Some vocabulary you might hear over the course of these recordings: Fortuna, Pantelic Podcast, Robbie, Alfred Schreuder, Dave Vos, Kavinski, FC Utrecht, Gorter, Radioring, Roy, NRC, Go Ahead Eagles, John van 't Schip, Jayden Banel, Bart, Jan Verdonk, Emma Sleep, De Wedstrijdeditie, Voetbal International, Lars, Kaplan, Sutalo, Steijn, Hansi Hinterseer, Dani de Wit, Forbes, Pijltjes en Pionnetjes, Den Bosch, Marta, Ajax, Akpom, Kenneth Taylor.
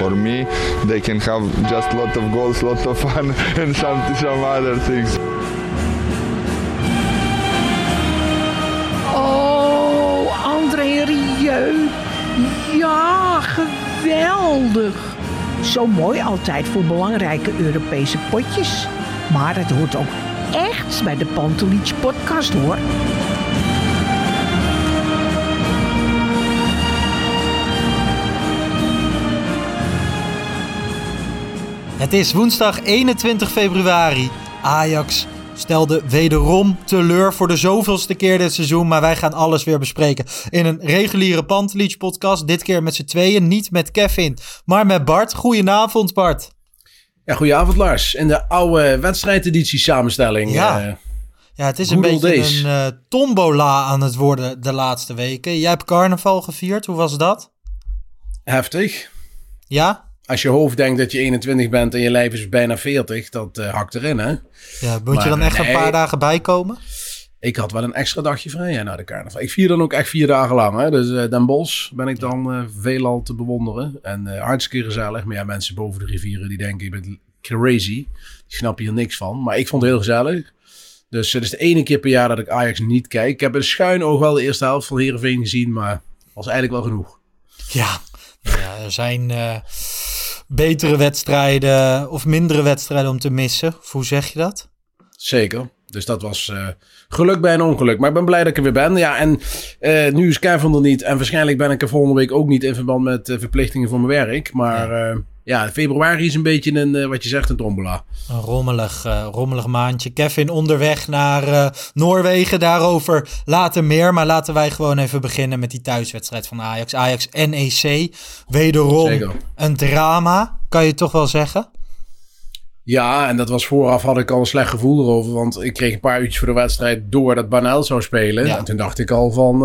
For me, they can have just lot of goals, lot of fun and some other things. Oh, André Rieu. Ja, geweldig. Zo mooi altijd voor belangrijke Europese potjes. Maar het hoort ook echt bij de Pantelic Podcast, hoor. Het is woensdag 21 februari. Ajax stelde wederom teleur voor de zoveelste keer dit seizoen, maar wij gaan alles weer bespreken in een reguliere Pantelic podcast. Dit keer met z'n tweeën, niet met Kevin, maar met Bart. Goedenavond, Bart. Ja, goedenavond, Lars. En de oude wedstrijdeditie samenstelling. Ja. Ja, het is een beetje een tombola aan het worden de laatste weken. Jij hebt carnaval gevierd, hoe was dat? Heftig. Ja? Als je hoofd denkt dat je 21 bent en je lijf is bijna 40, dat hakt erin, hè? Ja, moet je dan echt een paar dagen bijkomen? Ik had wel een extra dagje vrij na de carnaval. Ik vier dan ook echt 4 dagen lang, hè? Dus Den Bosch ben ik dan veelal te bewonderen. En hartstikke gezellig. Maar ja, mensen boven de rivieren die denken, je bent crazy. Ik snap hier niks van. Maar ik vond het heel gezellig. Dus het is de ene keer per jaar dat ik Ajax niet kijk. Ik heb een schuin oog wel de eerste helft van Heerenveen gezien, maar was eigenlijk wel genoeg. Ja, er zijn... betere wedstrijden of mindere wedstrijden om te missen. Of hoe zeg je dat? Zeker. Dus dat was geluk bij een ongeluk. Maar ik ben blij dat ik er weer ben. Ja, en nu is Kevin er niet. En waarschijnlijk ben ik er volgende week ook niet in verband met verplichtingen voor mijn werk. Maar februari is een beetje een, wat je zegt, een tombola. Een rommelig maandje. Kevin onderweg naar Noorwegen. Daarover later meer. Maar laten wij gewoon even beginnen met die thuiswedstrijd van Ajax. Ajax NEC. Wederom Zeker. Een drama, kan je toch wel zeggen? Ja, en dat was vooraf, had ik al een slecht gevoel erover. Want ik kreeg een paar uurtjes voor de wedstrijd door dat Banel zou spelen. Ja. En toen dacht ik al van,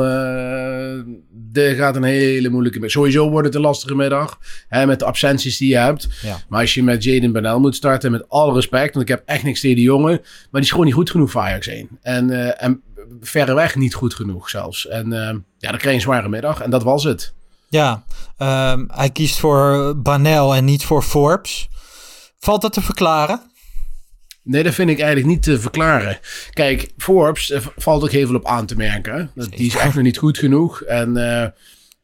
dit gaat een hele moeilijke middag. Sowieso wordt het een lastige middag, hè, met de absenties die je hebt. Ja. Maar als je met Jayden Banel moet starten, met alle respect. Want ik heb echt niks tegen die jongen. Maar die is gewoon niet goed genoeg voor Ajax 1. En verreweg niet goed genoeg zelfs. En dan kreeg je een zware middag. En dat was het. Ja, hij kiest voor Banel en niet voor Forbes. Valt dat te verklaren? Nee, dat vind ik eigenlijk niet te verklaren. Kijk, Forbes valt ook heel veel op aan te merken. Die is echt nog niet goed genoeg. Maar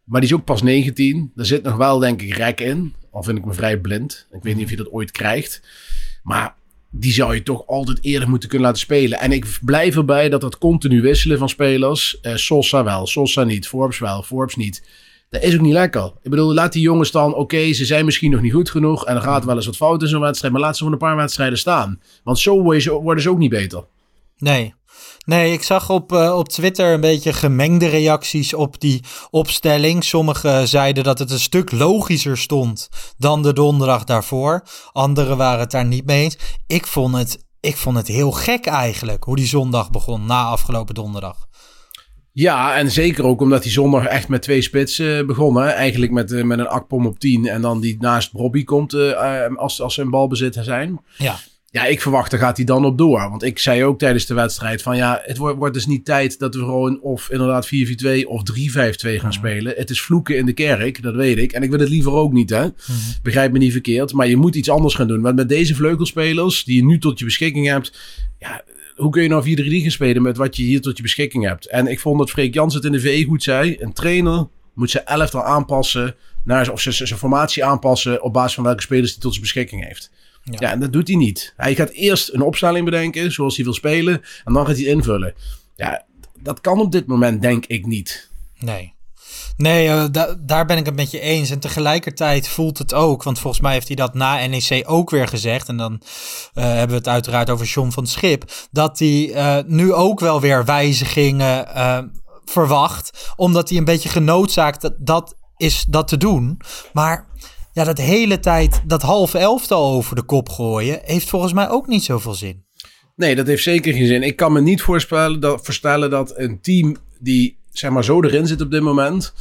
die is ook pas 19. Daar zit nog wel, denk ik, rek in. Al vind ik me vrij blind. Ik weet niet of je dat ooit krijgt. Maar die zou je toch altijd eerder moeten kunnen laten spelen. En ik blijf erbij dat dat continu wisselen van spelers. Sosa wel, Sosa niet. Forbes wel, Forbes niet. Dat is ook niet lekker. Ik bedoel, laat die jongens dan... Oké, ze zijn misschien nog niet goed genoeg... en er gaat wel eens wat fout in zo'n wedstrijd... maar laat ze voor een paar wedstrijden staan. Want zo worden ze ook niet beter. Nee, ik zag op Twitter een beetje gemengde reacties op die opstelling. Sommigen zeiden dat het een stuk logischer stond... dan de donderdag daarvoor. Anderen waren het daar niet mee eens. Ik vond het heel gek eigenlijk... hoe die zondag begon na afgelopen donderdag. Ja, en zeker ook omdat die zondag echt met 2 spitsen begonnen. Eigenlijk met een Akpom op 10 en dan die naast Robbie komt als ze in balbezit zijn. Ja, ik verwacht, daar gaat hij dan op door. Want ik zei ook tijdens de wedstrijd van ja, het wordt dus niet tijd dat we gewoon of inderdaad 4-4-2 of 3-5-2 gaan spelen. Het is vloeken in de kerk, dat weet ik. En ik wil het liever ook niet, hè. Begrijp me niet verkeerd. Maar je moet iets anders gaan doen. Want met deze vleugelspelers die je nu tot je beschikking hebt, ja... Hoe kun je nou 4-3-3 gaan spelen met wat je hier tot je beschikking hebt? En ik vond dat Freek Jans het in de VE goed zei. Een trainer moet zijn elftal aanpassen. Of zijn formatie aanpassen op basis van welke spelers hij tot zijn beschikking heeft. Ja, en dat doet hij niet. Hij gaat eerst een opstelling bedenken zoals hij wil spelen. En dan gaat hij invullen. Ja, dat kan op dit moment denk ik niet. Nee, daar ben ik het met je eens. En tegelijkertijd voelt het ook. Want volgens mij heeft hij dat na NEC ook weer gezegd. En dan hebben we het uiteraard over John van 't Schip. Dat hij nu ook wel weer wijzigingen verwacht. Omdat hij een beetje genoodzaakt dat is dat te doen. Maar ja, dat hele tijd dat half elftal over de kop gooien heeft volgens mij ook niet zoveel zin. Nee, dat heeft zeker geen zin. Ik kan me niet voorstellen dat een team die zeg maar zo erin zit op dit moment,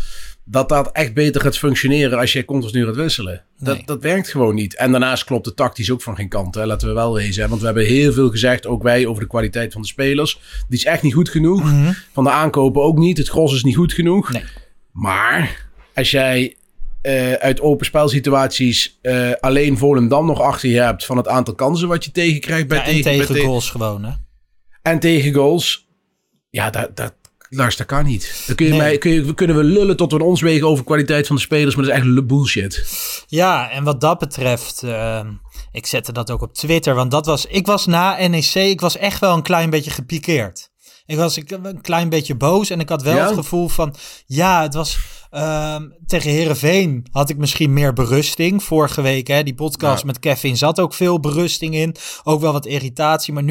dat echt beter gaat functioneren als jij continu gaat wisselen. Nee. Dat werkt gewoon niet. En daarnaast klopt het tactisch ook van geen kant. Hè. Laten we wel wezen. Hè. Want we hebben heel veel gezegd, ook wij, over de kwaliteit van de spelers. Die is echt niet goed genoeg. Mm-hmm. Van de aankopen ook niet. Het gros is niet goed genoeg. Nee. Maar als jij uit open spelsituaties alleen Volendam nog achter je hebt van het aantal kansen wat je tegenkrijgt. Bij ja, tegen goals gewoon, hè? En tegen goals. Ja, Lars, dat kan niet. Dan kunnen we lullen tot we in ons wegen over kwaliteit van de spelers, maar dat is echt bullshit. Ja, en wat dat betreft, ik zette dat ook op Twitter, want ik was na NEC, ik was echt wel een klein beetje gepikeerd. Ik was een klein beetje boos en ik had wel het gevoel van, ja, het was tegen Heerenveen had ik misschien meer berusting. Vorige week, hè, die podcast met Kevin zat ook veel berusting in, ook wel wat irritatie, maar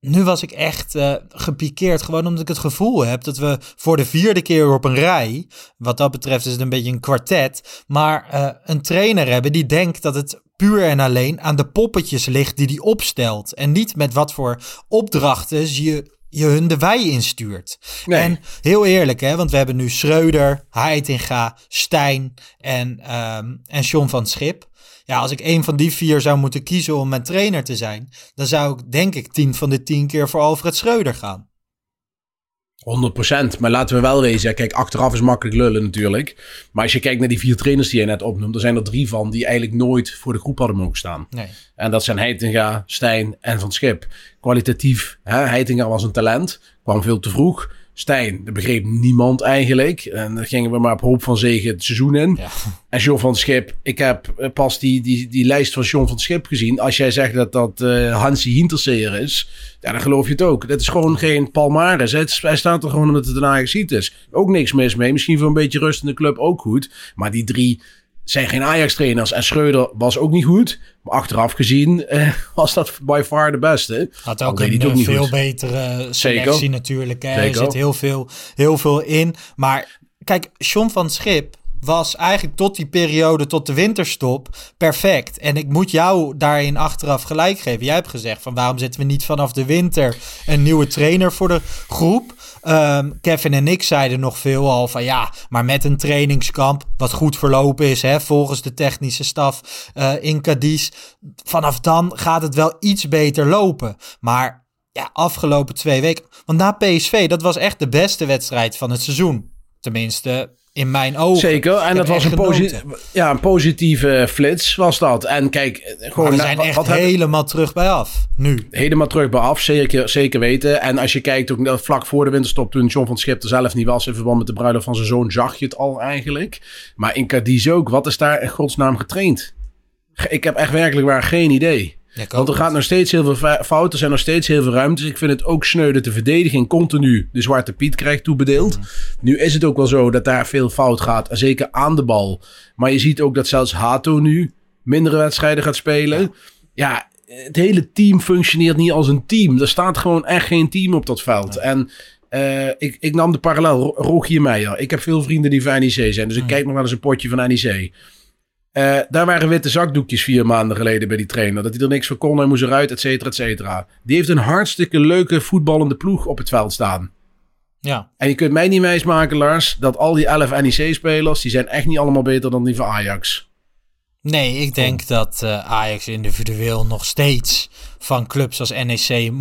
nu was ik echt gepikeerd, gewoon omdat ik het gevoel heb dat we voor de 4e keer op een rij, wat dat betreft is het een beetje een kwartet, maar een trainer hebben die denkt dat het puur en alleen aan de poppetjes ligt die hij opstelt. En niet met wat voor opdrachten je hun de wei instuurt. Nee. En heel eerlijk, hè, want we hebben nu Schreuder, Heitinga, Steijn en John van 't Schip. Ja, als ik één van die 4 zou moeten kiezen om mijn trainer te zijn, dan zou ik denk ik 10 van de 10 keer voor Alfred Schreuder gaan. 100%, maar laten we wel wezen. Kijk, achteraf is makkelijk lullen natuurlijk. Maar als je kijkt naar die 4 trainers die jij net opnoemt, er zijn er 3 van die eigenlijk nooit voor de groep hadden mogen staan. Nee. En dat zijn Heitinga, Steijn en van 't Schip. Kwalitatief, hè? Heitinga was een talent, kwam veel te vroeg. Steijn, dat begreep niemand eigenlijk. En daar gingen we maar op hoop van zegen het seizoen in. Ja. En John van 't Schip, ik heb pas die lijst van John van 't Schip gezien. Als jij zegt dat Hansi Hinterseer is, ja, dan geloof je het ook. Dat is gewoon geen palmares. Hij staat er gewoon omdat het een Ajaxiet is. Ook niks mis mee. Misschien voor een beetje rust in de club ook goed. Maar die 3 zijn geen Ajax-trainers. En Schreuder was ook niet goed. Maar achteraf gezien was dat by far de beste. Had ook een veel betere selectie natuurlijk. Hè. Er zit heel veel in. Maar kijk, John van 't Schip was eigenlijk tot die periode, tot de winterstop, perfect. En ik moet jou daarin achteraf gelijk geven. Jij hebt gezegd van waarom zetten we niet vanaf de winter een nieuwe trainer voor de groep. Kevin en ik zeiden nog veel al van ja, maar met een trainingskamp wat goed verlopen is, hè, volgens de technische staf in Cadiz, vanaf dan gaat het wel iets beter lopen. Maar ja, afgelopen 2 weken, want na PSV, dat was echt de beste wedstrijd van het seizoen. Tenminste, in mijn ogen. Zeker, en dat was een positieve flits was dat. En kijk, gewoon, we zijn echt helemaal terug bij af, nu. Helemaal terug bij af, zeker weten. En als je kijkt, ook vlak voor de winterstop, toen John van 't Schip er zelf niet was, in verband met de bruiloft van zijn zoon, zag je het al eigenlijk. Maar in Cadiz ook, wat is daar in godsnaam getraind? Ik heb echt werkelijk waar geen idee. Want er gaat nog steeds heel veel fouten, er zijn nog steeds heel veel ruimtes. Ik vind het ook sneu dat de verdediging continu de zwarte Piet krijgt toebedeeld. Mm-hmm. Nu is het ook wel zo dat daar veel fout gaat, zeker aan de bal. Maar je ziet ook dat zelfs Hato nu mindere wedstrijden gaat spelen. Ja, het hele team functioneert niet als een team. Er staat gewoon echt geen team op dat veld. Mm-hmm. En ik nam de parallel Rogier Meijer. Ik heb veel vrienden die van NEC zijn, dus ik kijk nog wel eens een potje van NEC. Daar waren witte zakdoekjes 4 maanden geleden bij die trainer. Dat hij er niks voor kon, hij moest eruit, et cetera, et cetera. Die heeft een hartstikke leuke voetballende ploeg op het veld staan. Ja. En je kunt mij niet wijsmaken, Lars, dat al die 11 NEC-spelers, die zijn echt niet allemaal beter dan die van Ajax. Nee, ik denk dat Ajax individueel nog steeds van clubs als NEC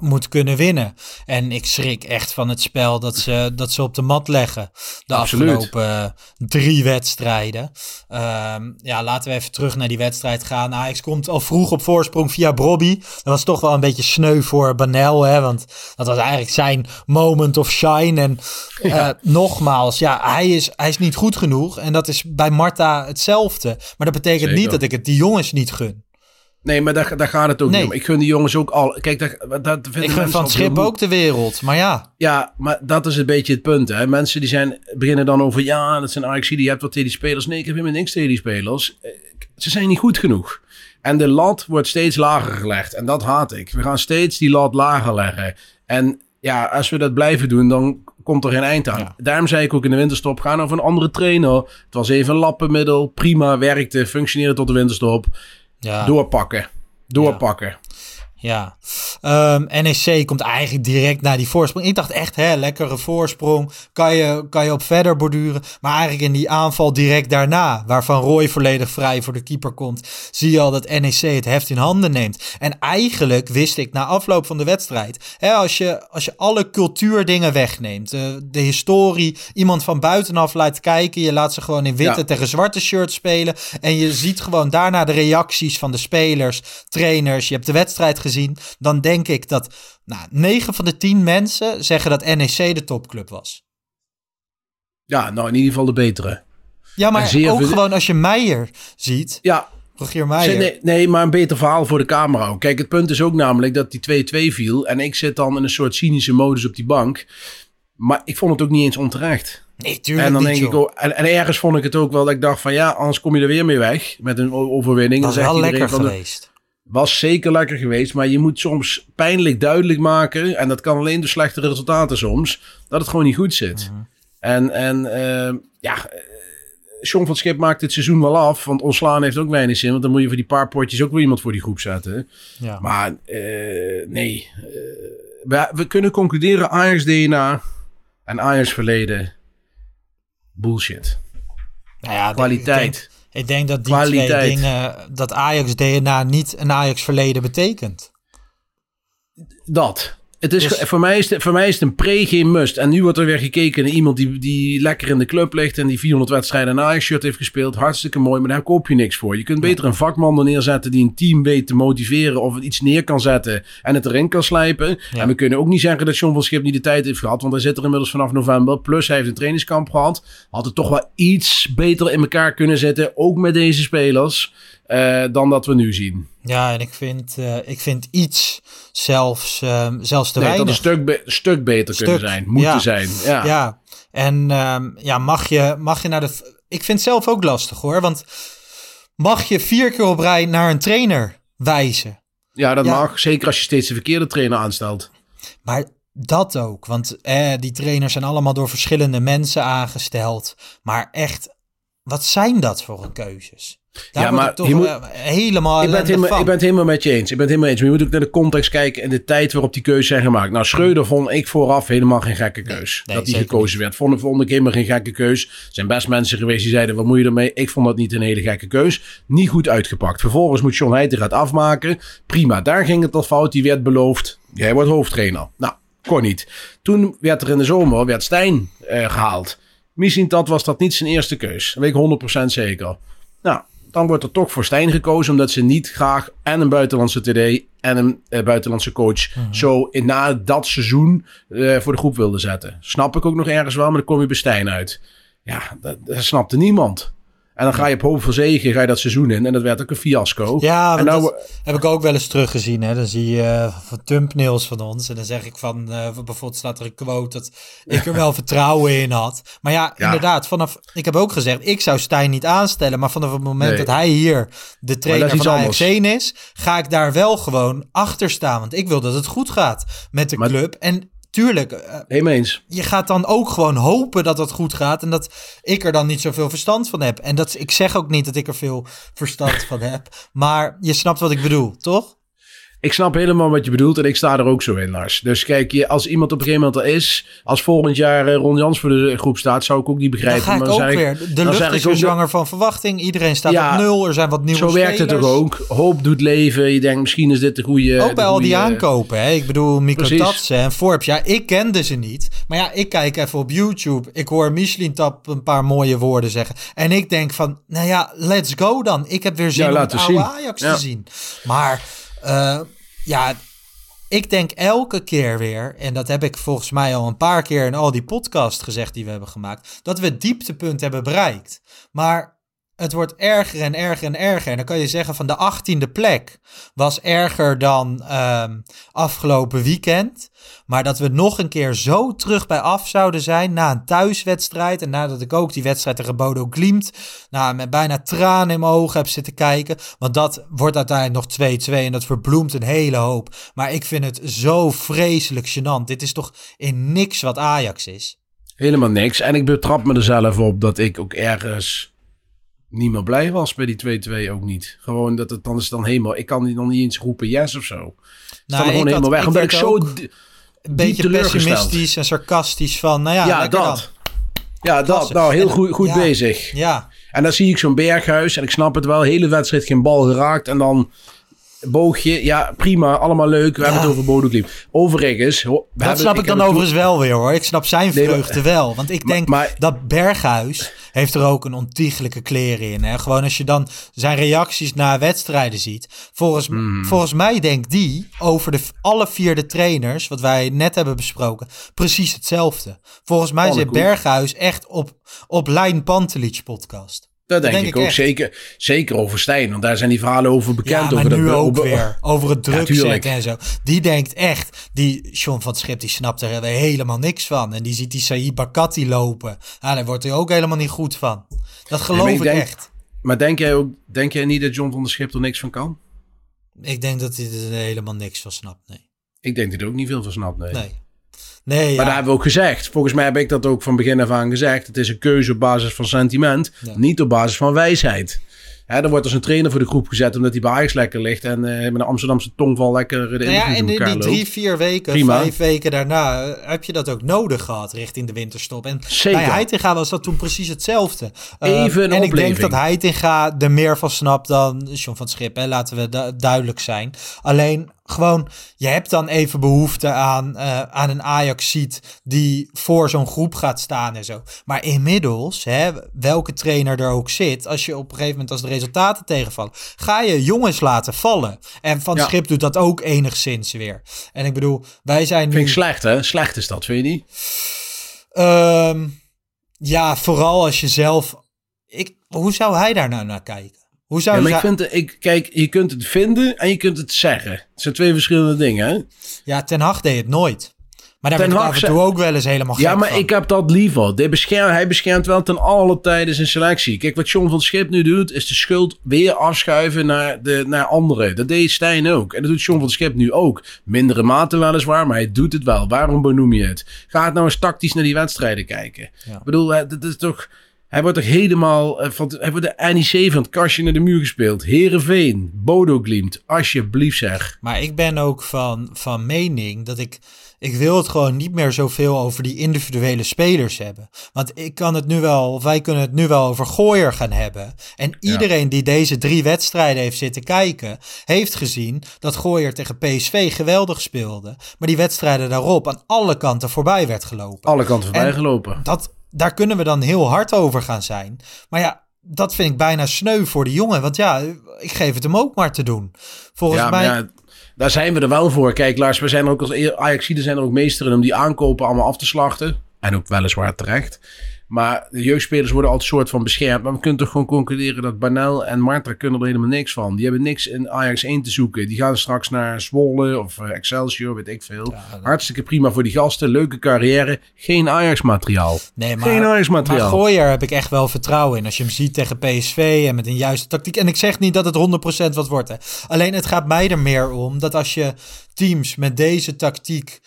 moet kunnen winnen. En ik schrik echt van het spel dat ze op de mat leggen. De afgelopen 3 wedstrijden. Ja, laten we even terug naar die wedstrijd gaan. Ajax komt al vroeg op voorsprong via Robbie. Dat was toch wel een beetje sneu voor Banel. Hè? Want dat was eigenlijk zijn moment of shine. En nogmaals, ja, hij is niet goed genoeg. En dat is bij Marta hetzelfde. Maar dat betekent niet dat ik het die jongens niet gun. Nee, maar daar gaat het ook niet om. Ik gun die jongens ook al. Kijk, dat vinden ik gun van 't Schip ook de wereld, maar ja. Ja, maar dat is een beetje het punt. Hè. Mensen die beginnen dan over, ja, dat zijn Ajax, je hebt wat tegen die spelers. Nee, ik heb helemaal niks tegen die spelers. Ze zijn niet goed genoeg. En de lat wordt steeds lager gelegd. En dat haat ik. We gaan steeds die lat lager leggen. En ja, als we dat blijven doen, dan komt er geen eind aan. Ja. Daarom zei ik ook in de winterstop, ga nou voor een andere trainer. Het was even een lappenmiddel, prima, werkte, functioneerde tot de winterstop. Ja. Doorpakken. Ja. NEC komt eigenlijk direct na die voorsprong. Ik dacht echt, lekkere voorsprong. Kan je op verder borduren. Maar eigenlijk in die aanval direct daarna, waarvan Roy volledig vrij voor de keeper komt, zie je al dat NEC het heft in handen neemt. En eigenlijk wist ik na afloop van de wedstrijd, als je alle cultuurdingen wegneemt, de historie, iemand van buitenaf laat kijken, je laat ze gewoon in witte tegen zwarte shirts spelen, en je ziet gewoon daarna de reacties van de spelers, trainers, je hebt de wedstrijd gezien, dan denk ik dat 9 van de 10 mensen zeggen dat NEC de topclub was. Ja, in ieder geval de betere. Ja, maar ook gewoon als je Meijer ziet. Ja. Rogier Meijer. Nee, maar een beter verhaal voor de camera ook. Kijk, het punt is ook namelijk dat die 2-2 viel en ik zit dan in een soort cynische modus op die bank. Maar ik vond het ook niet eens onterecht. Nee, tuurlijk en dan niet, denk ik ook, en ergens vond ik het ook wel dat ik dacht van ja, anders kom je er weer mee weg met een overwinning. Dat is wel lekker geweest. Was zeker lekker geweest, maar je moet soms pijnlijk duidelijk maken, en dat kan alleen door slechte resultaten soms, dat het gewoon niet goed zit. Uh-huh. En John van 't Schip maakt het seizoen wel af, want ontslaan heeft ook weinig zin, want dan moet je voor die paar potjes ook weer iemand voor die groep zetten. Ja. Maar nee, we kunnen concluderen Ajax DNA en Ajax verleden bullshit. Nou ja, kwaliteit. Ik denk dat die kwaliteit. Twee dingen, dat Ajax DNA niet een Ajax verleden betekent. Dat. Het is, dus, voor mij is het een pre, geen must. En nu wordt er weer gekeken naar iemand die lekker in de club ligt en die 400 wedstrijden een Ajax-shirt heeft gespeeld. Hartstikke mooi, maar daar koop je niks voor. Je kunt beter een vakman neerzetten die een team weet te motiveren of iets neer kan zetten en het erin kan slijpen. Ja. En we kunnen ook niet zeggen dat John van 't Schip niet de tijd heeft gehad, want hij zit er inmiddels vanaf november. Plus hij heeft een trainingskamp gehad. Had het toch wel iets beter in elkaar kunnen zetten, ook met deze spelers, dan dat we nu zien. Ja, en ik vind iets zelfs te weinig. Dat een stuk beter kunnen zijn, moeten zijn. Ja, ja. En mag je naar de... Ik vind het zelf ook lastig hoor, want mag je 4 keer op rij naar een trainer wijzen? Ja, dat mag, zeker als je steeds de verkeerde trainer aanstelt. Maar dat ook, want die trainers zijn allemaal door verschillende mensen aangesteld. Maar echt, wat zijn dat voor een keuzes? Daar Ik ben het helemaal met je eens. Maar je moet ook naar de context kijken en de tijd waarop die keuzes zijn gemaakt. Nou, Schreuder vond ik vooraf helemaal geen gekke keus. Nee, dat die gekozen niet werd. Vond ik helemaal geen gekke keus. Er zijn best mensen geweest die zeiden, wat moet je ermee? Ik vond dat niet een hele gekke keus. Niet goed uitgepakt. Vervolgens moet John Heitinga het afmaken. Prima, daar ging het al fout. Die werd beloofd, jij wordt hoofdtrainer. Nou, kon niet. Toen werd er in de zomer Steijn gehaald. Misschien was dat niet zijn eerste keus. Dat weet ik 100% zeker. Nou, dan wordt er toch voor Steijn gekozen, omdat ze niet graag en een buitenlandse TD en een buitenlandse coach zo na dat seizoen voor de groep wilden zetten. Snap ik ook nog ergens wel, maar dan kom je bij Steijn uit. Ja, dat snapte niemand. En dan ga je op hoop van zegen, ga je dat seizoen in. En dat werd ook een fiasco. Ja, en nou, dat heb ik ook wel eens teruggezien. Hè? Dan zie je thumbnails van ons. En dan zeg ik van, bijvoorbeeld staat er een quote dat ik er wel vertrouwen in had. Maar inderdaad, ik heb ook gezegd, ik zou Steijn niet aanstellen. Maar vanaf het moment dat hij hier de trainer van Ajax is, ga ik daar wel gewoon achter staan. Want ik wil dat het goed gaat met de club. En tuurlijk, je gaat dan ook gewoon hopen dat het goed gaat en dat ik er dan niet zoveel verstand van heb. En ik zeg ook niet dat ik er veel verstand van heb, maar je snapt wat ik bedoel, toch? Ik snap helemaal wat je bedoelt en ik sta er ook zo in, Lars. Dus kijk, als iemand op een gegeven moment er is, als volgend jaar Ron Jans voor de groep staat, zou ik ook niet begrijpen. Dan ga ik ook weer. De lucht is weer zwanger van verwachting. Iedereen staat op 0. Er zijn wat nieuwe spelers. Zo werkt het toch ook. Hoop doet leven. Je denkt, misschien is dit de goede... Ook bij al die aankopen. Hè? Ik bedoel, Microtats en Forbes. Ja, ik kende ze niet. Maar ja, ik kijk even op YouTube. Ik hoor Michelin Tap een paar mooie woorden zeggen. En ik denk van, nou ja, let's go dan. Ik heb weer zin om het oude Ajax te zien. Maar... ik denk elke keer weer, en dat heb ik volgens mij al een paar keer in al die podcast gezegd die we hebben gemaakt, dat we het dieptepunt hebben bereikt. Maar het wordt erger en erger en erger. En dan kan je zeggen van de 18e plek was erger dan afgelopen weekend. Maar dat we nog een keer zo terug bij af zouden zijn na een thuiswedstrijd. En nadat ik ook die wedstrijd tegen Bodø/Glimt met bijna tranen in mijn ogen heb zitten kijken. Want dat wordt uiteindelijk nog 2-2 en dat verbloemt een hele hoop. Maar ik vind het zo vreselijk gênant. Dit is toch in niks wat Ajax is. Helemaal niks. En ik betrap me er zelf op dat ik ook ergens niet meer blij was bij die 2-2 ook niet. Gewoon dat het dan helemaal... Ik kan die dan niet eens roepen yes of zo. Nou, ik sta gewoon helemaal weg. Omdat ik zo een beetje pessimistisch en sarcastisch van... Nou ja, ja dat. Dan. Ja, dat. Nou, heel goed bezig. Ja. En dan zie ik zo'n Berghuis en ik snap het wel. Hele wedstrijd geen bal geraakt en dan... Boogje, ja prima, allemaal leuk. We hebben het over Bodø/Glimt. Overigens... Dat snap ik overigens wel weer hoor. Ik snap zijn vreugde wel. Want ik denk dat Berghuis heeft er ook een ontiegelijke kleren in. Hè? Gewoon als je dan zijn reacties na wedstrijden ziet. Volgens mij denkt die over alle vier de trainers, wat wij net hebben besproken, precies hetzelfde. Volgens mij zit Berghuis echt op lijn Pantelic Podcast. Dat denk ik ook. Echt. Zeker over Steijn. Want daar zijn die verhalen over bekend. Ja, maar over nu ook weer. Over het druk zetten en zo. Die denkt echt... Die John van 't Schip, die snapt er helemaal niks van. En die ziet die Saïd Bakati lopen. Ja, daar wordt hij ook helemaal niet goed van. Dat geloof ik echt. Maar denk jij niet dat John van 't Schip er niks van kan? Ik denk dat hij er helemaal niks van snapt, nee. Ik denk dat hij er ook niet veel van snapt, nee. Nee, maar dat hebben we ook gezegd. Volgens mij heb ik dat ook van begin af aan gezegd. Het is een keuze op basis van sentiment. Ja. Niet op basis van wijsheid. Hè, er wordt als een trainer voor de groep gezet... omdat hij bij Ajax lekker ligt... en met een Amsterdamse tongval lekker de invloed in elkaar loopt. Die 3-4 weken, prima. 5 weken daarna... heb je dat ook nodig gehad richting de winterstop. En bij Heitinga was dat toen precies hetzelfde. En ik denk dat Heitinga er meer van snapt dan John van 't Schip. Hè, laten we duidelijk zijn. Alleen... Gewoon, je hebt dan even behoefte aan een Ajax-seat die voor zo'n groep gaat staan en zo. Maar inmiddels, hè, welke trainer er ook zit, als je op een gegeven moment als de resultaten tegenvallen, ga je jongens laten vallen. En Van 't Schip doet dat ook enigszins weer. En ik bedoel, wij zijn nu... Vind ik slecht, hè? Slecht is dat, vind je niet? Ja, vooral als je zelf... Hoe zou hij daar nou naar kijken? Hoe zou je... Kijk, je kunt het vinden en je kunt het zeggen. Het zijn twee verschillende dingen, hè? Ja, Ten Hag deed het nooit. Maar daar werd ik af en toe ook wel eens helemaal gek van. Ja, maar ik heb dat liever. Hij beschermt wel ten alle tijden zijn selectie. Kijk, wat John van 't Schip nu doet, is de schuld weer afschuiven naar anderen. Dat deed Steijn ook. En dat doet John van 't Schip nu ook. Mindere mate weliswaar, maar hij doet het wel. Waarom benoem je het? Ga het nou eens tactisch naar die wedstrijden kijken. Ja. Ik bedoel, dat is toch... Hij wordt toch helemaal van de NEC van het kastje naar de muur gespeeld. Heerenveen, Bodø/Glimt, alsjeblieft zeg. Maar ik ben ook van mening dat ik wil het gewoon niet meer zoveel over die individuele spelers hebben. Want wij kunnen het nu wel over Gooier gaan hebben. En iedereen die deze 3 wedstrijden heeft zitten kijken, heeft gezien dat Gooier tegen PSV geweldig speelde. Maar die wedstrijden daarop aan alle kanten voorbij werd gelopen. Daar kunnen we dan heel hard over gaan zijn. Maar ja, dat vind ik bijna sneu voor de jongen. Want ja, ik geef het hem ook maar te doen. Volgens mij... Ja, daar zijn we er wel voor. Kijk, Lars, we zijn er ook als Ajaxiden zijn er ook meesteren om die aankopen allemaal af te slachten. En ook weliswaar terecht. Maar de jeugdspelers worden altijd soort van beschermd. Maar we kunnen toch gewoon concluderen dat Banel en Marta kunnen er helemaal niks van. Die hebben niks in Ajax 1 te zoeken. Die gaan straks naar Zwolle of Excelsior, weet ik veel. Ja, hartstikke prima voor die gasten. Leuke carrière. Geen Ajax-materiaal. Nee, maar Gooier heb ik echt wel vertrouwen in. Als je hem ziet tegen PSV en met een juiste tactiek. En ik zeg niet dat het 100% wat wordt. Hè. Alleen het gaat mij er meer om dat als je teams met deze tactiek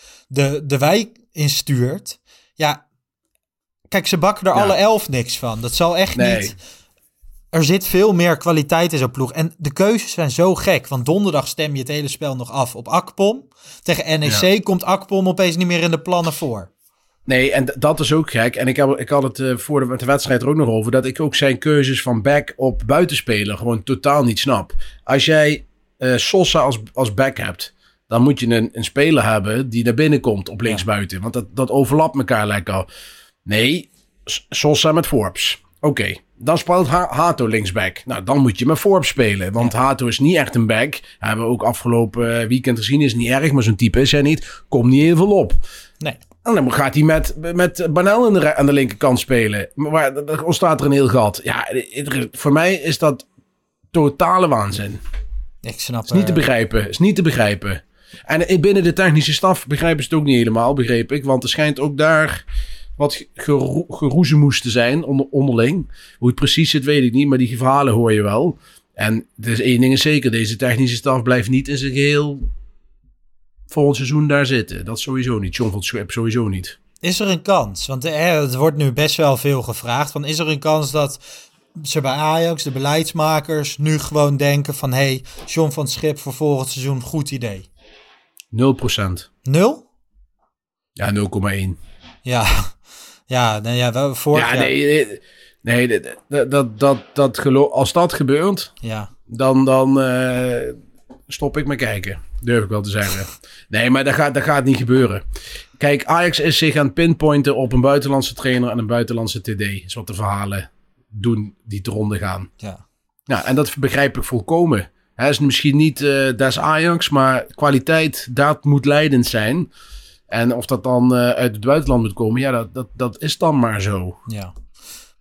de wijk instuurt... Ja, kijk, ze bakken er alle 11 niks van. Dat zal echt niet... Er zit veel meer kwaliteit in zo'n ploeg. En de keuzes zijn zo gek. Want donderdag stem je het hele spel nog af op Akpom. Tegen NEC komt Akpom opeens niet meer in de plannen voor. Nee, en dat is ook gek. En ik had het voor de wedstrijd er ook nog over... dat ik ook zijn keuzes van back op buitenspelen gewoon totaal niet snap. Als jij Sosa als back hebt... dan moet je een speler hebben die naar binnen komt op linksbuiten. Ja. Want dat overlapt elkaar lekker. Nee, Sosa met Forbes. Oké, dan speelt Hato linksback. Nou, dan moet je met Forbes spelen. Want Hato is niet echt een back. Hebben we ook afgelopen weekend gezien. Is niet erg, maar zo'n type is hij niet. Komt niet heel veel op. Nee. En dan gaat hij met Banel aan de linkerkant spelen. Maar er ontstaat er een heel gat. Ja, voor mij is dat totale waanzin. Ik snap het. Is niet te begrijpen. En binnen de technische staf begrijpen ze het ook niet helemaal, begreep ik. Want er schijnt ook daar wat geroezemoes te zijn onderling. Hoe het precies zit, weet ik niet, maar die verhalen hoor je wel. En dus 1 ding is zeker, deze technische staf blijft niet in zijn geheel volgend seizoen daar zitten. Dat sowieso niet. John van 't Schip sowieso niet. Is er een kans? Want het wordt nu best wel veel gevraagd. Van, is er een kans dat ze bij Ajax, de beleidsmakers, nu gewoon denken van... Hey, John van 't Schip voor volgend seizoen, goed idee. 0%. 0? Ja, 0,1. Ja, nou ja, vorig jaar... Nee, dat geloof, als dat gebeurt, ja. dan stop ik met kijken. Durf ik wel te zeggen. Nee, maar dat gaat niet gebeuren. Kijk, Ajax is zich aan het pinpointen op een buitenlandse trainer en een buitenlandse TD. Dat is wat de verhalen doen die te ronde gaan. Ja. Nou, en dat begrijp ik volkomen. Hij is misschien niet des Ajax, maar kwaliteit, dat moet leidend zijn. En of dat dan uit het buitenland moet komen, ja, dat is dan maar zo. Ja.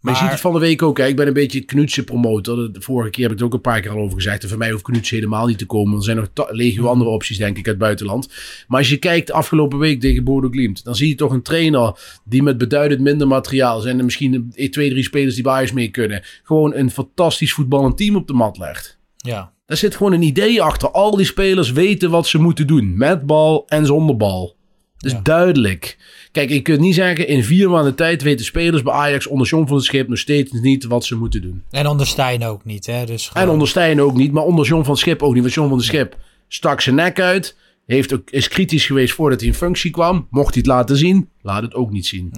Maar je ziet het van de week ook. Hè? Ik ben een beetje Knutsen-promotor. De vorige keer heb ik het ook een paar keer al over gezegd. En voor mij hoeft Knutsen helemaal niet te komen. Er zijn nog legio andere opties, denk ik, uit het buitenland. Maar als je kijkt afgelopen week tegen Bodø/Glimt, dan zie je toch een trainer die met beduidend minder materiaal... zijn er misschien 2-3 spelers die bij Ajax mee kunnen... gewoon een fantastisch voetballend team op de mat legt. Ja. Daar zit gewoon een idee achter. Al die spelers weten wat ze moeten doen. Met bal en zonder bal. Dus ja. Duidelijk. Kijk, je kunt niet zeggen... in 4 maanden tijd weten spelers bij Ajax... onder John van 't Schip nog steeds niet wat ze moeten doen. En onder Steijn ook niet, hè? Dus gewoon... En onder Steijn ook niet, maar onder John van 't Schip ook niet. Want John van 't Schip stak zijn nek uit... is kritisch geweest voordat hij in functie kwam. Mocht hij het laten zien, laat het ook niet zien.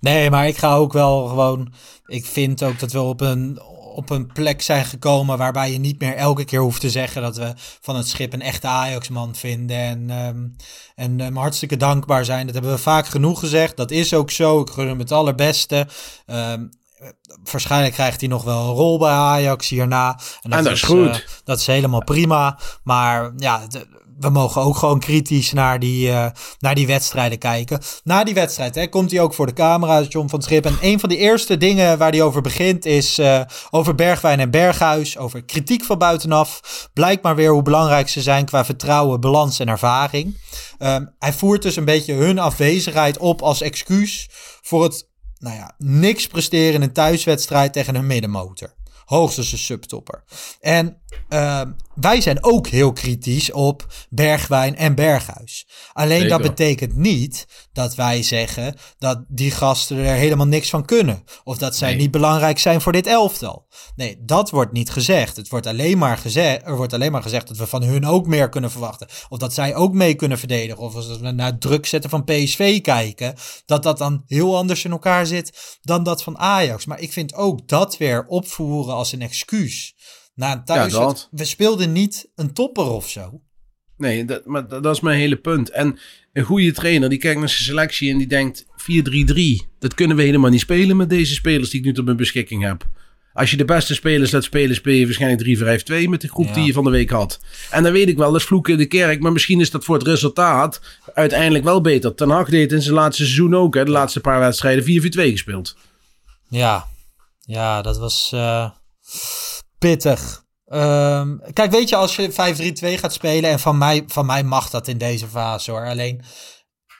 Nee, maar ik ga ook wel gewoon... Ik vind ook dat we op een plek zijn gekomen... waarbij je niet meer elke keer hoeft te zeggen... dat we van 't Schip een echte Ajax-man vinden. En hartstikke dankbaar zijn. Dat hebben we vaak genoeg gezegd. Dat is ook zo. Ik gun hem het allerbeste. Waarschijnlijk krijgt hij nog wel een rol bij Ajax hierna. En dat is goed. Dat is helemaal prima. Maar ja... We mogen ook gewoon kritisch naar die wedstrijden kijken. Na die wedstrijd komt hij ook voor de camera, John van 't Schip. En een van de eerste dingen waar hij over begint is over Bergwijn en Berghuis. Over kritiek van buitenaf. Blijkt maar weer hoe belangrijk ze zijn qua vertrouwen, balans en ervaring. Hij voert dus een beetje hun afwezigheid op als excuus voor het niks presteren in een thuiswedstrijd tegen een middenmotor. Hoogstens een subtopper. En wij zijn ook heel kritisch op Bergwijn en Berghuis. Alleen Zeker. Dat betekent niet dat wij zeggen dat die gasten er helemaal niks van kunnen. Of dat zij niet belangrijk zijn voor dit elftal. Nee, dat wordt niet gezegd. Er wordt alleen maar gezegd dat we van hun ook meer kunnen verwachten. Of dat zij ook mee kunnen verdedigen. Of als we naar het druk zetten van PSV kijken. Dat dan heel anders in elkaar zit dan dat van Ajax. Maar ik vind ook dat weer opvoeren als een excuus. Nou, thuis, ja, we speelden niet een topper of zo. Nee, dat is mijn hele punt. En een goede trainer, die kijkt naar zijn selectie en die denkt... 4-3-3, dat kunnen we helemaal niet spelen met deze spelers die ik nu tot mijn beschikking heb. Als je de beste spelers laat spelen, speel je waarschijnlijk 3-5-2 met de groep die je van de week had. En dan weet ik wel, dat is vloeken in de kerk. Maar misschien is dat voor het resultaat uiteindelijk wel beter. Ten Hag deed in zijn laatste seizoen ook, hè, de laatste paar wedstrijden, 4-4-2 gespeeld. Ja, dat was... Pittig. Kijk, weet je, als je 5-3-2 gaat spelen... en van mij mag dat in deze fase, hoor. Alleen,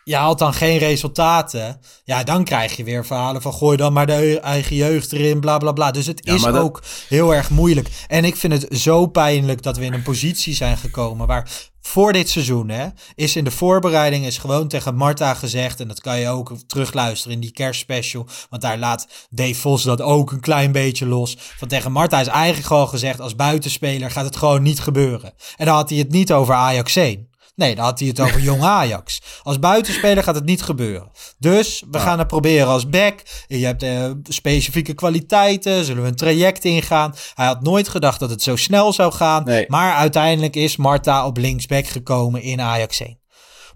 je haalt dan geen resultaten. Ja, dan krijg je weer verhalen van... gooi dan maar de eigen jeugd erin, bla, bla, bla. Dus het is ook heel erg moeilijk. En ik vind het zo pijnlijk dat we in een positie zijn gekomen... waar voor dit seizoen, is in de voorbereiding... is gewoon tegen Marta gezegd... en dat kan je ook terugluisteren in die kerstspecial... want daar laat Dave Vos dat ook een klein beetje los. Van tegen Marta is eigenlijk gewoon gezegd... als buitenspeler gaat het gewoon niet gebeuren. En dan had hij het niet over Ajax 1... Nee, dan had hij het over Jong Ajax. Als buitenspeler gaat het niet gebeuren. Dus we gaan het proberen als back. Je hebt specifieke kwaliteiten. Zullen we een traject ingaan? Hij had nooit gedacht dat het zo snel zou gaan. Nee. Maar uiteindelijk is Marta op linksback gekomen in Ajax 1.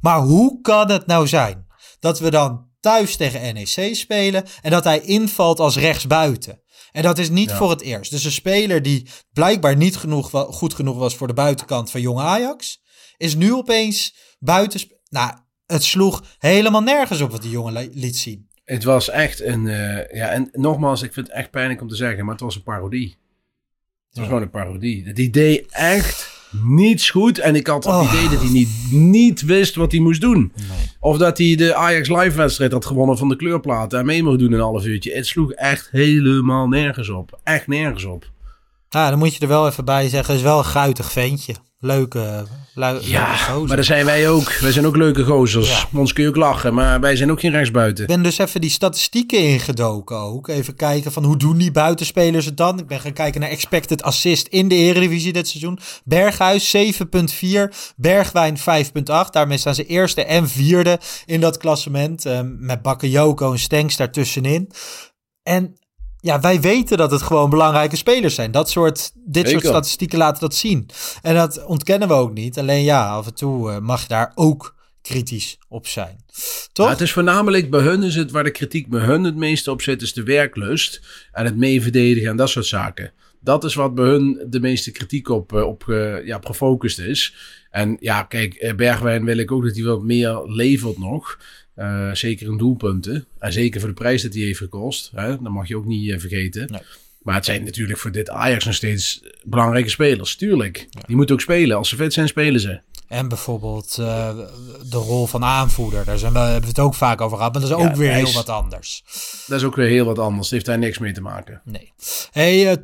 Maar hoe kan het nou zijn dat we dan thuis tegen NEC spelen... en dat hij invalt als rechtsbuiten? En dat is niet voor het eerst. Dus een speler die blijkbaar niet goed genoeg was... voor de buitenkant van Jong Ajax... is nu opeens buiten... het sloeg helemaal nergens op wat die jongen liet zien. Het was echt een... en nogmaals, ik vind het echt pijnlijk om te zeggen... maar het was een parodie. Het was gewoon een parodie. Het deed echt niets goed. En ik had het idee dat hij niet wist wat hij moest doen. Nee. Of dat hij de Ajax Live wedstrijd had gewonnen van de kleurplaten... en mee mocht doen een half uurtje. Het sloeg echt helemaal nergens op. Echt nergens op. Ja, dan moet je er wel even bij zeggen, is wel een guitig ventje. Leuke gozers. Maar daar zijn wij ook. Wij zijn ook leuke gozers. Ja. Ons kun je ook lachen, maar wij zijn ook geen rechtsbuiten. Ik ben dus even die statistieken ingedoken ook. Even kijken van hoe doen die buitenspelers het dan. Ik ben gaan kijken naar expected assist in de Eredivisie dit seizoen. Berghuis 7,4. Bergwijn 5,8. Daarmee staan ze eerste en vierde in dat klassement. Met Bakayoko en Stenks daartussenin. En... ja, wij weten dat het gewoon belangrijke spelers zijn. Dit soort statistieken laten dat zien. En dat ontkennen we ook niet. Alleen ja, af en toe mag je daar ook kritisch op zijn. Toch? Ja, het is voornamelijk bij hun, is het waar de kritiek bij hun het meeste op zit, is de werklust en het meeverdedigen en dat soort zaken. Dat is wat bij hun de meeste kritiek op gefocust is. En ja, kijk, Bergwijn wil ik ook dat hij wat meer levert nog. Zeker in doelpunten. En zeker voor de prijs dat hij heeft gekost. Hè? Dat mag je ook niet vergeten. Nee. Maar het zijn natuurlijk voor dit Ajax nog steeds belangrijke spelers. Tuurlijk. Ja. Die moeten ook spelen. Als ze fit zijn, spelen ze. En bijvoorbeeld de rol van aanvoerder. Daar hebben we het ook vaak over gehad. Maar dat is ook weer heel wat anders. Dat is ook weer heel wat anders. Dat heeft daar niks mee te maken. Nee. Hey,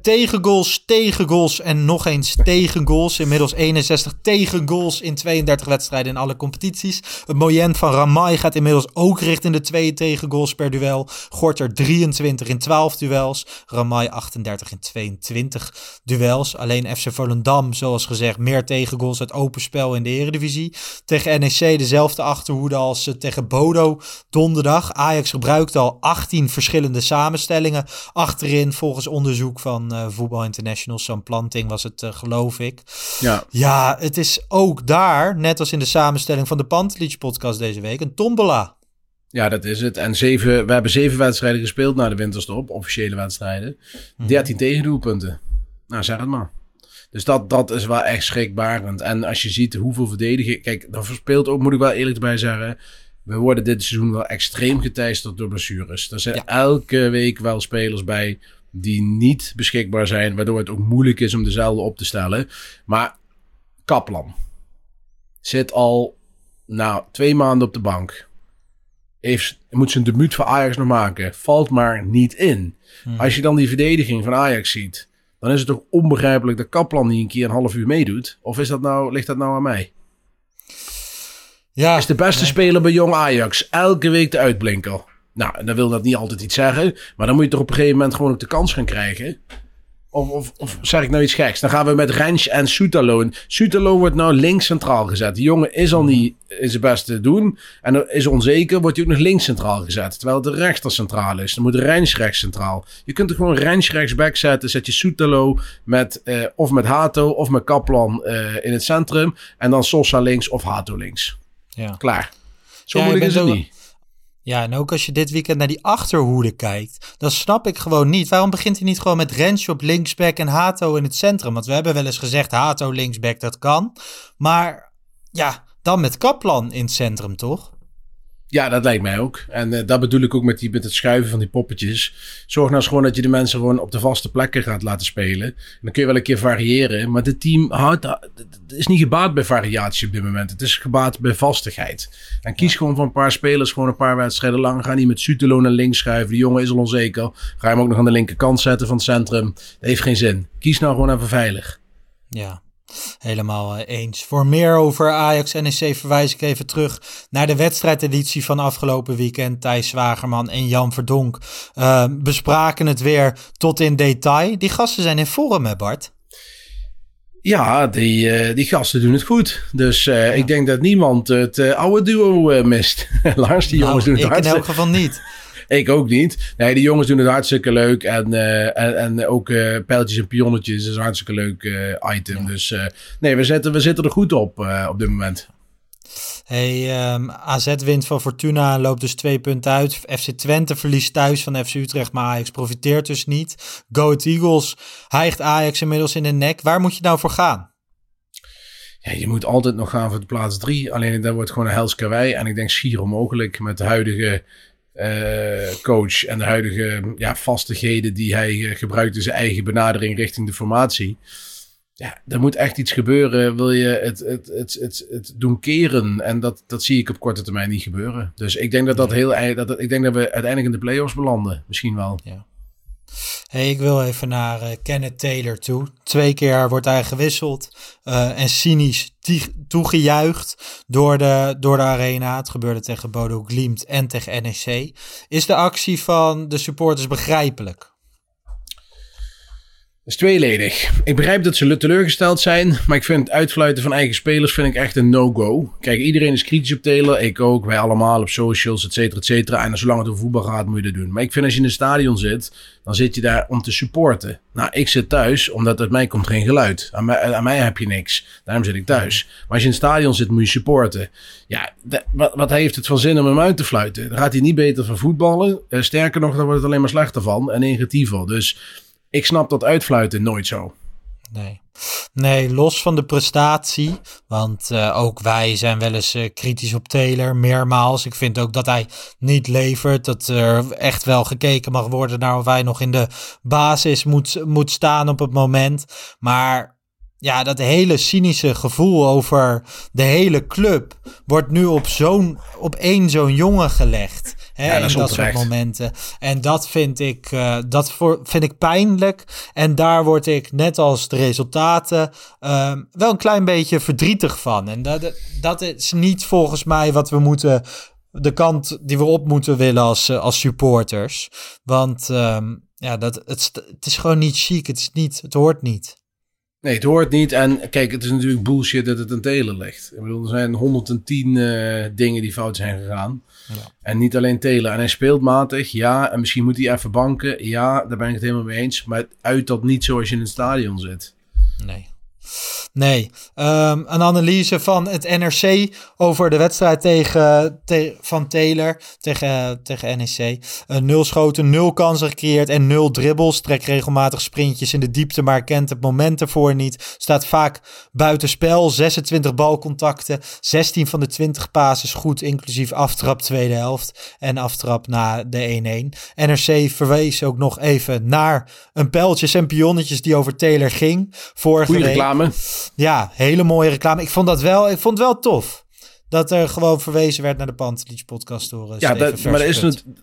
tegengoals en nog eens tegengoals. Inmiddels 61 tegengoals in 32 wedstrijden in alle competities. Het moyenne van Ramai gaat inmiddels ook richting de 2 tegengoals per duel. Gorter 23 in 12 duels. Ramai 38 in 22 duels. Alleen FC Volendam, zoals gezegd, meer tegengoals uit open spel in de Eredivisie. Tegen NEC dezelfde achterhoede als tegen Bodø donderdag. Ajax gebruikte al 18 verschillende samenstellingen achterin, volgens onderzoek van Voetbal International. Zo'n planting was het, geloof ik. Ja, het is ook daar, net als in de samenstelling van de Pantelic Podcast deze week, een tombola. Ja, dat is het. En we hebben 7 wedstrijden gespeeld na de winterstop, officiële wedstrijden. 13 tegendoelpunten. Nou, zeg het maar. Dus dat is wel echt schrikbarend. En als je ziet hoeveel verdedigen... Kijk, dat verspeelt ook, moet ik wel eerlijk erbij zeggen... We worden dit seizoen wel extreem geteisterd door blessures. Er zijn elke week wel spelers bij die niet beschikbaar zijn... waardoor het ook moeilijk is om dezelfde op te stellen. Maar Kaplan zit al 2 maanden op de bank... Moet zijn debuut voor Ajax nog maken. Valt maar niet in. Als je dan die verdediging van Ajax ziet... dan is het toch onbegrijpelijk dat Kaplan niet een keer een half uur meedoet. Of ligt dat nou aan mij? Ja, is de beste speler bij Jong Ajax. Elke week de uitblinker. Nou, en dan wil dat niet altijd iets zeggen. Maar dan moet je toch op een gegeven moment gewoon ook de kans gaan krijgen. Of zeg ik nou iets geks? Dan gaan we met Rensch en Sutalo. En Sutalo wordt nou links centraal gezet. Die jongen is al niet in zijn best te doen. En is onzeker, wordt hij ook nog links centraal gezet. Terwijl het de rechter centraal is. Dan moet Rensch rechts centraal. Je kunt er gewoon Rensch rechtsback zetten. Zet je Sutalo of met Hato of met Kaplan in het centrum. En dan Sosa links of Hato links. Ja. Klaar. Zo moeilijk is het niet. Ja, en ook als je dit weekend naar die achterhoede kijkt, dan snap ik gewoon niet. Waarom begint hij niet gewoon met Rensch op linksback en Hato in het centrum? Want we hebben wel eens gezegd, Hato linksback, dat kan. Maar ja, dan met Kaplan in het centrum, toch? Ja, dat lijkt mij ook. En dat bedoel ik ook met het schuiven van die poppetjes. Zorg nou eens gewoon dat je de mensen gewoon op de vaste plekken gaat laten spelen. En dan kun je wel een keer variëren. Maar dit team is niet gebaat bij variatie op dit moment. Het is gebaat bij vastigheid. En kies gewoon van een paar spelers, gewoon een paar wedstrijden lang. Ga niet met Sutalo naar links schuiven. Die jongen is al onzeker. Ga hem ook nog aan de linkerkant zetten van het centrum. Dat heeft geen zin. Kies nou gewoon even veilig. Ja. Helemaal eens. Voor meer over Ajax NEC verwijs ik even terug naar de wedstrijdeditie van afgelopen weekend. Thijs Zwagerman en Jan Verdonk bespraken het weer tot in detail. Die gasten zijn in vorm, hè Bart? Ja, die gasten doen het goed. Dus ik denk dat niemand het oude duo mist. Lars, die jongens doen het hartstikke... in elk geval niet. Ik ook niet. Nee, die jongens doen het hartstikke leuk. En ook pijltjes en pionnetjes is een hartstikke leuk item. Ja. Dus nee, we zitten er goed op dit moment. Hey, AZ wint van Fortuna en loopt dus 2 punten uit. FC Twente verliest thuis van FC Utrecht, maar Ajax profiteert dus niet. Go Ahead Eagles hijgt Ajax inmiddels in de nek. Waar moet je nou voor gaan? Ja, je moet altijd nog gaan voor de plaats 3. Alleen dat wordt gewoon een hels karwei. En ik denk schier onmogelijk met de huidige... coach en de huidige vastigheden die hij gebruikt in zijn eigen benadering richting de formatie. Ja, er moet echt iets gebeuren. Wil je het doen keren? En dat zie ik op korte termijn niet gebeuren. Dus ik denk dat we uiteindelijk in de play-offs belanden. Misschien wel. Ja. Hey, ik wil even naar Kenneth Taylor toe. 2 keer wordt hij gewisseld en cynisch toegejuicht door de arena. Het gebeurde tegen Bodø/Glimt en tegen NEC. Is de actie van de supporters begrijpelijk? Dat is tweeledig. Ik begrijp dat ze teleurgesteld zijn, maar ik vind het uitfluiten van eigen spelers vind ik echt een no-go. Kijk, iedereen is kritisch op Taylor, ik ook, wij allemaal op socials, et cetera, et cetera. En zolang het over voetbal gaat, moet je dat doen. Maar ik vind als je in een stadion zit, dan zit je daar om te supporten. Nou, ik zit thuis, omdat uit mij komt geen geluid. Aan mij heb je niks. Daarom zit ik thuis. Maar als je in het stadion zit, moet je supporten. Ja, wat heeft het van zin om hem uit te fluiten? Dan gaat hij niet beter van voetballen. Sterker nog, dan wordt het alleen maar slechter van en negatiever. Dus ik snap dat uitfluiten nooit zo. Nee, los van de prestatie. Want ook wij zijn wel eens kritisch op Taylor, meermaals. Ik vind ook dat hij niet levert. Dat er echt wel gekeken mag worden naar of hij nog in de basis moet staan op het moment. Maar ja, dat hele cynische gevoel over de hele club wordt nu op één zo'n jongen gelegd. Hè, ja, dat soort momenten. En dat vind ik pijnlijk. En daar word ik, net als de resultaten, wel een klein beetje verdrietig van. En dat is niet volgens mij wat we moeten, de kant die we op moeten willen als supporters. Want het is gewoon niet chic. Het hoort niet. Nee, het hoort niet. En kijk, het is natuurlijk bullshit dat het aan Taylor ligt. Ik bedoel, er zijn 110 dingen die fout zijn gegaan. Ja. En niet alleen Taylor. En hij speelt matig, ja. En misschien moet hij even banken. Ja, daar ben ik het helemaal mee eens. Maar het uit dat niet zoals je in het stadion zit. Nee. Een analyse van het NRC over de wedstrijd van Taylor tegen NEC. 0 schoten, 0 kansen gecreëerd en 0 dribbels. Trekt regelmatig sprintjes in de diepte, maar kent het moment ervoor niet. Staat vaak buitenspel. 26 balcontacten, 16 van de 20 passes goed, inclusief aftrap tweede helft en aftrap na de 1-1. NRC verwees ook nog even naar een pijltjes en pionnetjes die over Taylor ging. Goeie reclame. Ja, hele mooie reclame. Ik vond het wel tof dat er gewoon verwezen werd naar de Pantelic Podcast door. Ja, maar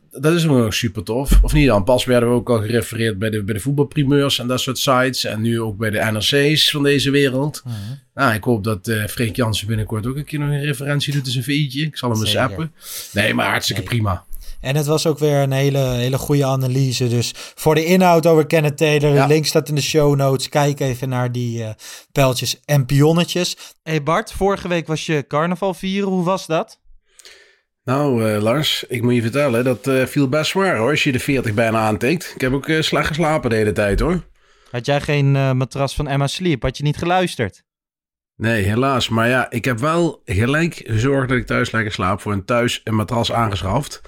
dat is nog super tof. Of niet dan? Pas werden we ook al gerefereerd bij de voetbalprimeurs en dat soort sites. En nu ook bij de NRC's van deze wereld. Mm-hmm. Nou, ik hoop dat Freek Jansen binnenkort ook een keer nog een referentie doet. Dus een veetje. Ik zal hem eens appen. Nee, maar hartstikke prima. En het was ook weer een hele goede analyse. Dus voor de inhoud over Kenneth Taylor, de link staat in de show notes. Kijk even naar die pijltjes en pionnetjes. Hey Bart, vorige week was je carnaval vieren. Hoe was dat? Nou Lars, ik moet je vertellen, dat viel best zwaar hoor. Als je de 40 bijna aantikt. Ik heb ook slecht geslapen de hele tijd hoor. Had jij geen matras van Emma Sleep? Had je niet geluisterd? Nee, helaas. Maar ja, ik heb wel gelijk gezorgd dat ik thuis lekker slaap. Voor een thuis een matras aangeschaft.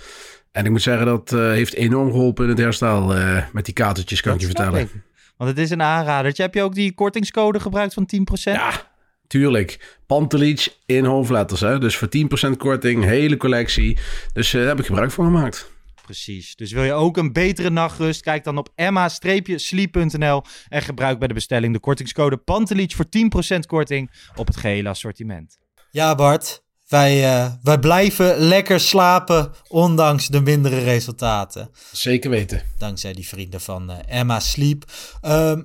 En ik moet zeggen, dat heeft enorm geholpen in het herstel met die katertjes, kan ik je vertellen. Ik. Want het is een aanradertje. Heb je ook die kortingscode gebruikt van 10%? Ja, tuurlijk. Pantelic in hoofdletters. Hè? Dus voor 10% korting, hele collectie. Dus daar heb ik gebruik van gemaakt. Precies. Dus wil je ook een betere nachtrust? Kijk dan op emma-sleep.nl en gebruik bij de bestelling de kortingscode Pantelic voor 10% korting op het gehele assortiment. Ja, Bart. Wij blijven lekker slapen, ondanks de mindere resultaten. Zeker weten. Dankzij die vrienden van Emma Sleep.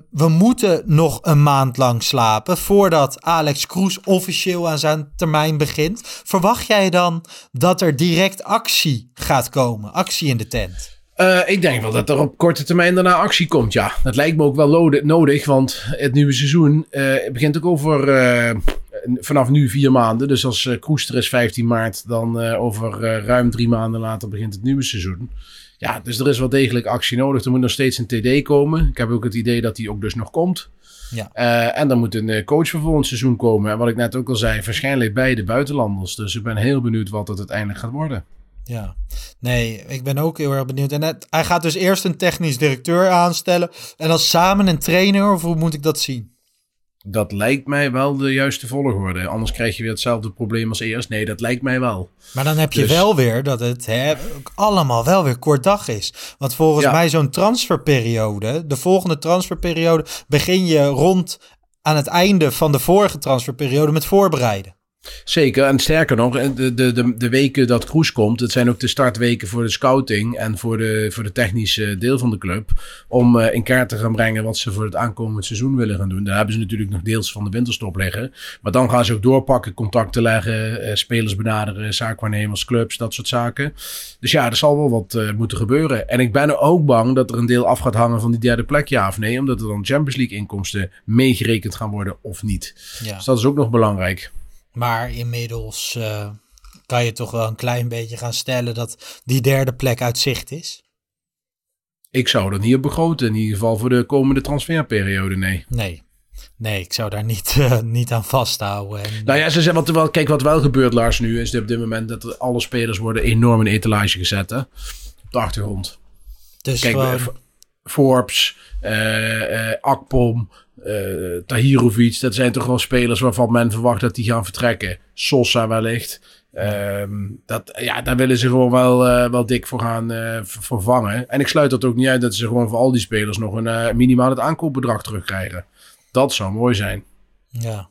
We moeten nog een maand lang slapen voordat Alex Kroes officieel aan zijn termijn begint. Verwacht jij dan dat er direct actie gaat komen? Actie in de tent? Ik denk wel dat er op korte termijn daarna actie komt, ja. Dat lijkt me ook wel nodig, want het nieuwe seizoen begint ook over vanaf nu 4 maanden. Dus als Kroes er is 15 maart, dan over ruim 3 maanden later begint het nieuwe seizoen. Ja, dus er is wel degelijk actie nodig. Er moet nog steeds een TD komen. Ik heb ook het idee dat die ook dus nog komt. Ja. En dan moet een coach voor volgend seizoen komen. En wat ik net ook al zei, waarschijnlijk beide buitenlanders. Dus ik ben heel benieuwd wat het uiteindelijk gaat worden. Ja, nee, ik ben ook heel erg benieuwd. En hij gaat dus eerst een technisch directeur aanstellen en dan samen een trainer, of hoe moet ik dat zien? Dat lijkt mij wel de juiste volgorde. Anders krijg je weer hetzelfde probleem als eerst. Nee, dat lijkt mij wel. Maar dan heb je wel weer dat het allemaal wel weer kort dag is. Want volgens mij zo'n transferperiode, de volgende transferperiode, begin je rond aan het einde van de vorige transferperiode met voorbereiden. Zeker, en sterker nog, de weken dat Kroes komt, dat zijn ook de startweken voor de scouting en voor de technische deel van de club, om in kaart te gaan brengen wat ze voor het aankomend seizoen willen gaan doen. Daar hebben ze natuurlijk nog deels van de winterstop liggen, maar dan gaan ze ook doorpakken, contacten leggen, spelers benaderen, zaakwaarnemers, clubs, dat soort zaken. Dus ja, er zal wel wat moeten gebeuren. En ik ben ook bang dat er een deel af gaat hangen van die derde plek, ja of nee, omdat er dan Champions League inkomsten meegerekend gaan worden of niet. Ja. Dus dat is ook nog belangrijk. Maar inmiddels kan je toch wel een klein beetje gaan stellen dat die derde plek uit zicht is? Ik zou dat niet op begroten, in ieder geval voor de komende transferperiode, nee. Nee, ik zou daar niet aan vasthouden. En, nou ja, ze zeggen, kijk wat wel gebeurt, Lars, nu is op dit moment dat er alle spelers worden enorm in etalage gezet, hè? Op de achtergrond. Dus kijk, gewoon... Forbes, Akpom... Tahirovic, dat zijn toch wel spelers waarvan men verwacht dat die gaan vertrekken. Sosa wellicht. Daar willen ze gewoon wel dik voor gaan vervangen. En ik sluit dat ook niet uit dat ze gewoon voor al die spelers nog een minimaal het aankoopbedrag terugkrijgen. Dat zou mooi zijn. Ja.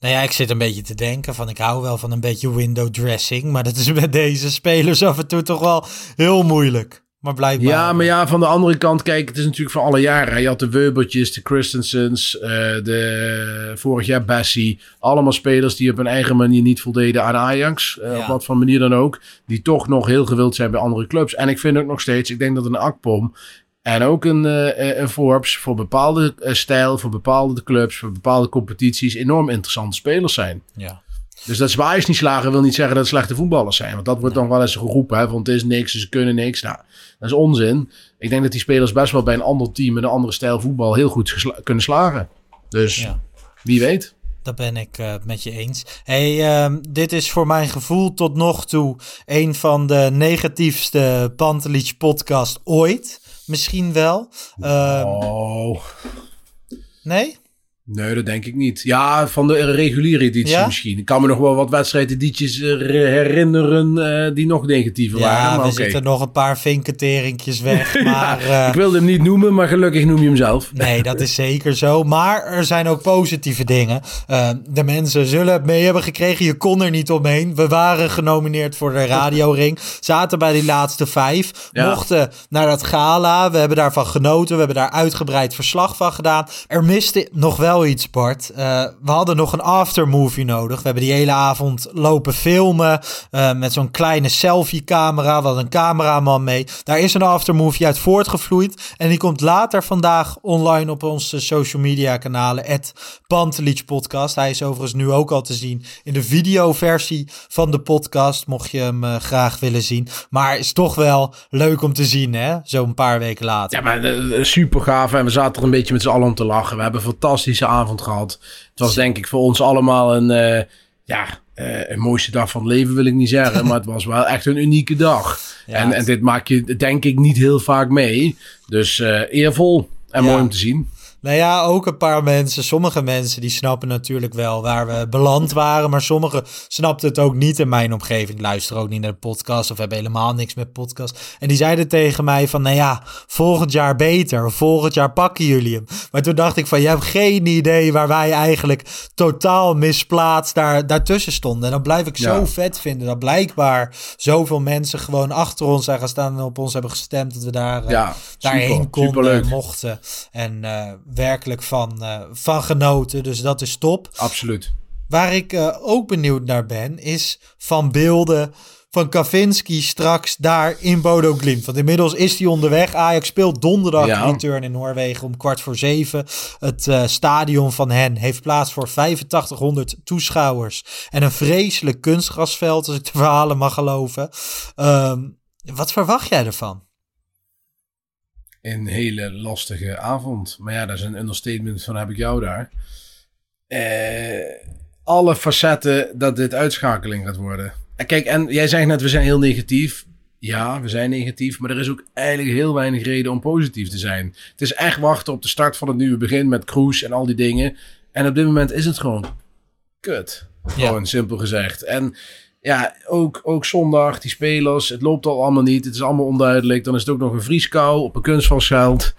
Nou ja, ik zit een beetje te denken van ik hou wel van een beetje window dressing, maar dat is met deze spelers af en toe toch wel heel moeilijk. Maar blijkbaar... Ja, maar ja, van de andere kant, kijk, het is natuurlijk van alle jaren. Je had de Weubertjes, de Christensens, vorig jaar Bessie. Allemaal spelers die op hun eigen manier niet voldeden aan Ajax. Op wat voor manier dan ook. Die toch nog heel gewild zijn bij andere clubs. En ik vind ook nog steeds, ik denk dat een Akpom en ook een Forbes voor bepaalde stijl, voor bepaalde clubs, voor bepaalde competities enorm interessante spelers zijn. Ja. Dus dat ze bij Ajax niet slagen wil niet zeggen dat het slechte voetballers zijn. Want dat wordt dan wel eens geroepen. Hè? Want het is niks, ze kunnen niks. Nou, dat is onzin. Ik denk dat die spelers best wel bij een ander team... met een andere stijl voetbal heel goed kunnen slagen. Dus wie weet. Dat ben ik met je eens. Hey, dit is voor mijn gevoel tot nog toe... een van de negatiefste Pantelic podcast ooit. Misschien wel. Nee? Nee, dat denk ik niet. Ja, van de reguliere editie misschien. Ik kan me nog wel wat wedstrijdedities herinneren die nog negatiever waren. Ja, zitten nog een paar vinketeringjes weg. Maar, ik wilde hem niet noemen, maar gelukkig noem je hem zelf. Nee, dat is zeker zo. Maar er zijn ook positieve dingen. De mensen zullen het mee hebben gekregen. Je kon er niet omheen. We waren genomineerd voor de radioring. Zaten bij die laatste 5. Ja. Mochten naar dat gala. We hebben daarvan genoten. We hebben daar uitgebreid verslag van gedaan. Er miste nog wel iets, Bart. We hadden nog een aftermovie nodig. We hebben die hele avond lopen filmen met zo'n kleine selfie-camera. We hadden een cameraman mee. Daar is een aftermovie uit voortgevloeid en die komt later vandaag online op onze social media kanalen @PantelicPodcast. Hij is overigens nu ook al te zien in de videoversie van de podcast, mocht je hem graag willen zien. Maar is toch wel leuk om te zien, hè? Zo'n paar weken later. Ja, maar super gaaf en we zaten er een beetje met z'n allen om te lachen. We hebben fantastisch avond gehad. Het was denk ik voor ons allemaal een mooiste dag van het leven wil ik niet zeggen, maar het was wel echt een unieke dag. Ja, en dit maak je denk ik niet heel vaak mee. Dus eervol en mooi om te zien. Nou ja, ook een paar mensen. Sommige mensen die snappen natuurlijk wel waar we beland waren. Maar sommigen snapten het ook niet in mijn omgeving. Luisteren ook niet naar de podcast of hebben helemaal niks met podcast. En die zeiden tegen mij van, nou ja, volgend jaar beter. Volgend jaar pakken jullie hem. Maar toen dacht ik van, je hebt geen idee waar wij eigenlijk totaal misplaatst daartussen stonden. En dat blijf ik zo vet vinden. Dat blijkbaar zoveel mensen gewoon achter ons zijn gaan staan en op ons hebben gestemd. Dat we daarheen konden en mochten. En... werkelijk van genoten. Dus dat is top. Absoluut. Waar ik ook benieuwd naar ben, is van beelden van Kavinski straks daar in Bodø/Glimt. Want inmiddels is hij onderweg. Ajax speelt donderdag return in Noorwegen om 19:15. Het stadion van hen heeft plaats voor 8500 toeschouwers. En een vreselijk kunstgrasveld, als ik de verhalen mag geloven. Wat verwacht jij ervan? Een hele lastige avond. Maar ja, dat is een understatement van heb ik jou daar. Alle facetten dat dit uitschakeling gaat worden. Kijk, en jij zegt net we zijn heel negatief. Ja, we zijn negatief. Maar er is ook eigenlijk heel weinig reden om positief te zijn. Het is echt wachten op de start van het nieuwe begin met Kroes en al die dingen. En op dit moment is het gewoon kut. Gewoon simpel gezegd. En... ja, ook zondag, die spelers, het loopt al allemaal niet. Het is allemaal onduidelijk. Dan is het ook nog een vrieskou op een kunstgrasveld.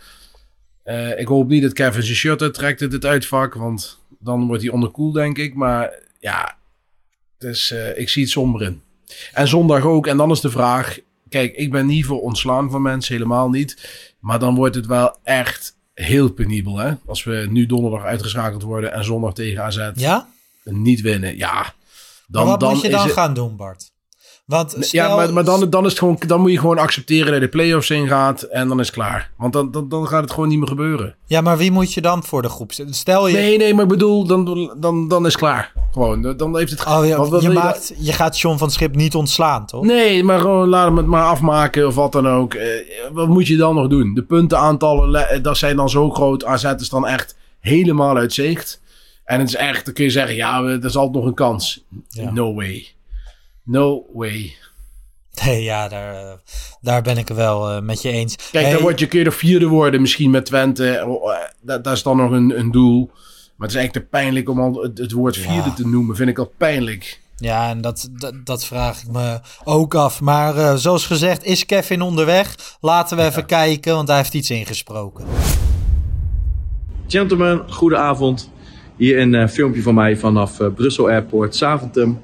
Ik hoop niet dat Kevin zijn shirt uittrekt uit het uitvak, want dan wordt hij onderkoeld, denk ik. Maar ja, Dus ik zie het somber in. En zondag ook. En dan is de vraag... Kijk, ik ben niet voor ontslaan van mensen. Helemaal niet. Maar dan wordt het wel echt heel penibel. Hè? Als we nu donderdag uitgeschakeld worden... en zondag tegen AZ niet winnen. Ja. Dan, wat dan moet je dan gaan doen, Bart? Want stel... Ja, maar dan, is het gewoon, dan moet je gewoon accepteren... dat je de play-offs in gaat en dan is het klaar. Want dan gaat het gewoon niet meer gebeuren. Ja, maar wie moet je dan voor de groep zetten? Stel je... Nee, maar ik bedoel, dan is het klaar. Gewoon, dan heeft het... Oh, je gaat John van 't Schip niet ontslaan, toch? Nee, maar gewoon laat hem het maar afmaken of wat dan ook. Wat moet je dan nog doen? De puntenaantallen, dat zijn dan zo groot. AZ is dan echt helemaal uit zicht. En het is echt, dan kun je zeggen... ja, er is altijd nog een kans. Ja. No way. No way. Nee, ja, daar ben ik het wel met je eens. Kijk, dan word je een keer de vierde worden misschien met Twente. Dat is dan nog een doel. Maar het is eigenlijk te pijnlijk om al het woord vierde te noemen. Vind ik al pijnlijk. Ja, en dat vraag ik me ook af. Maar zoals gezegd, is Kevin onderweg? Laten we even kijken, want hij heeft iets ingesproken. Gentlemen, goedenavond. Hier een filmpje van mij vanaf Brussel Airport, Zaventem.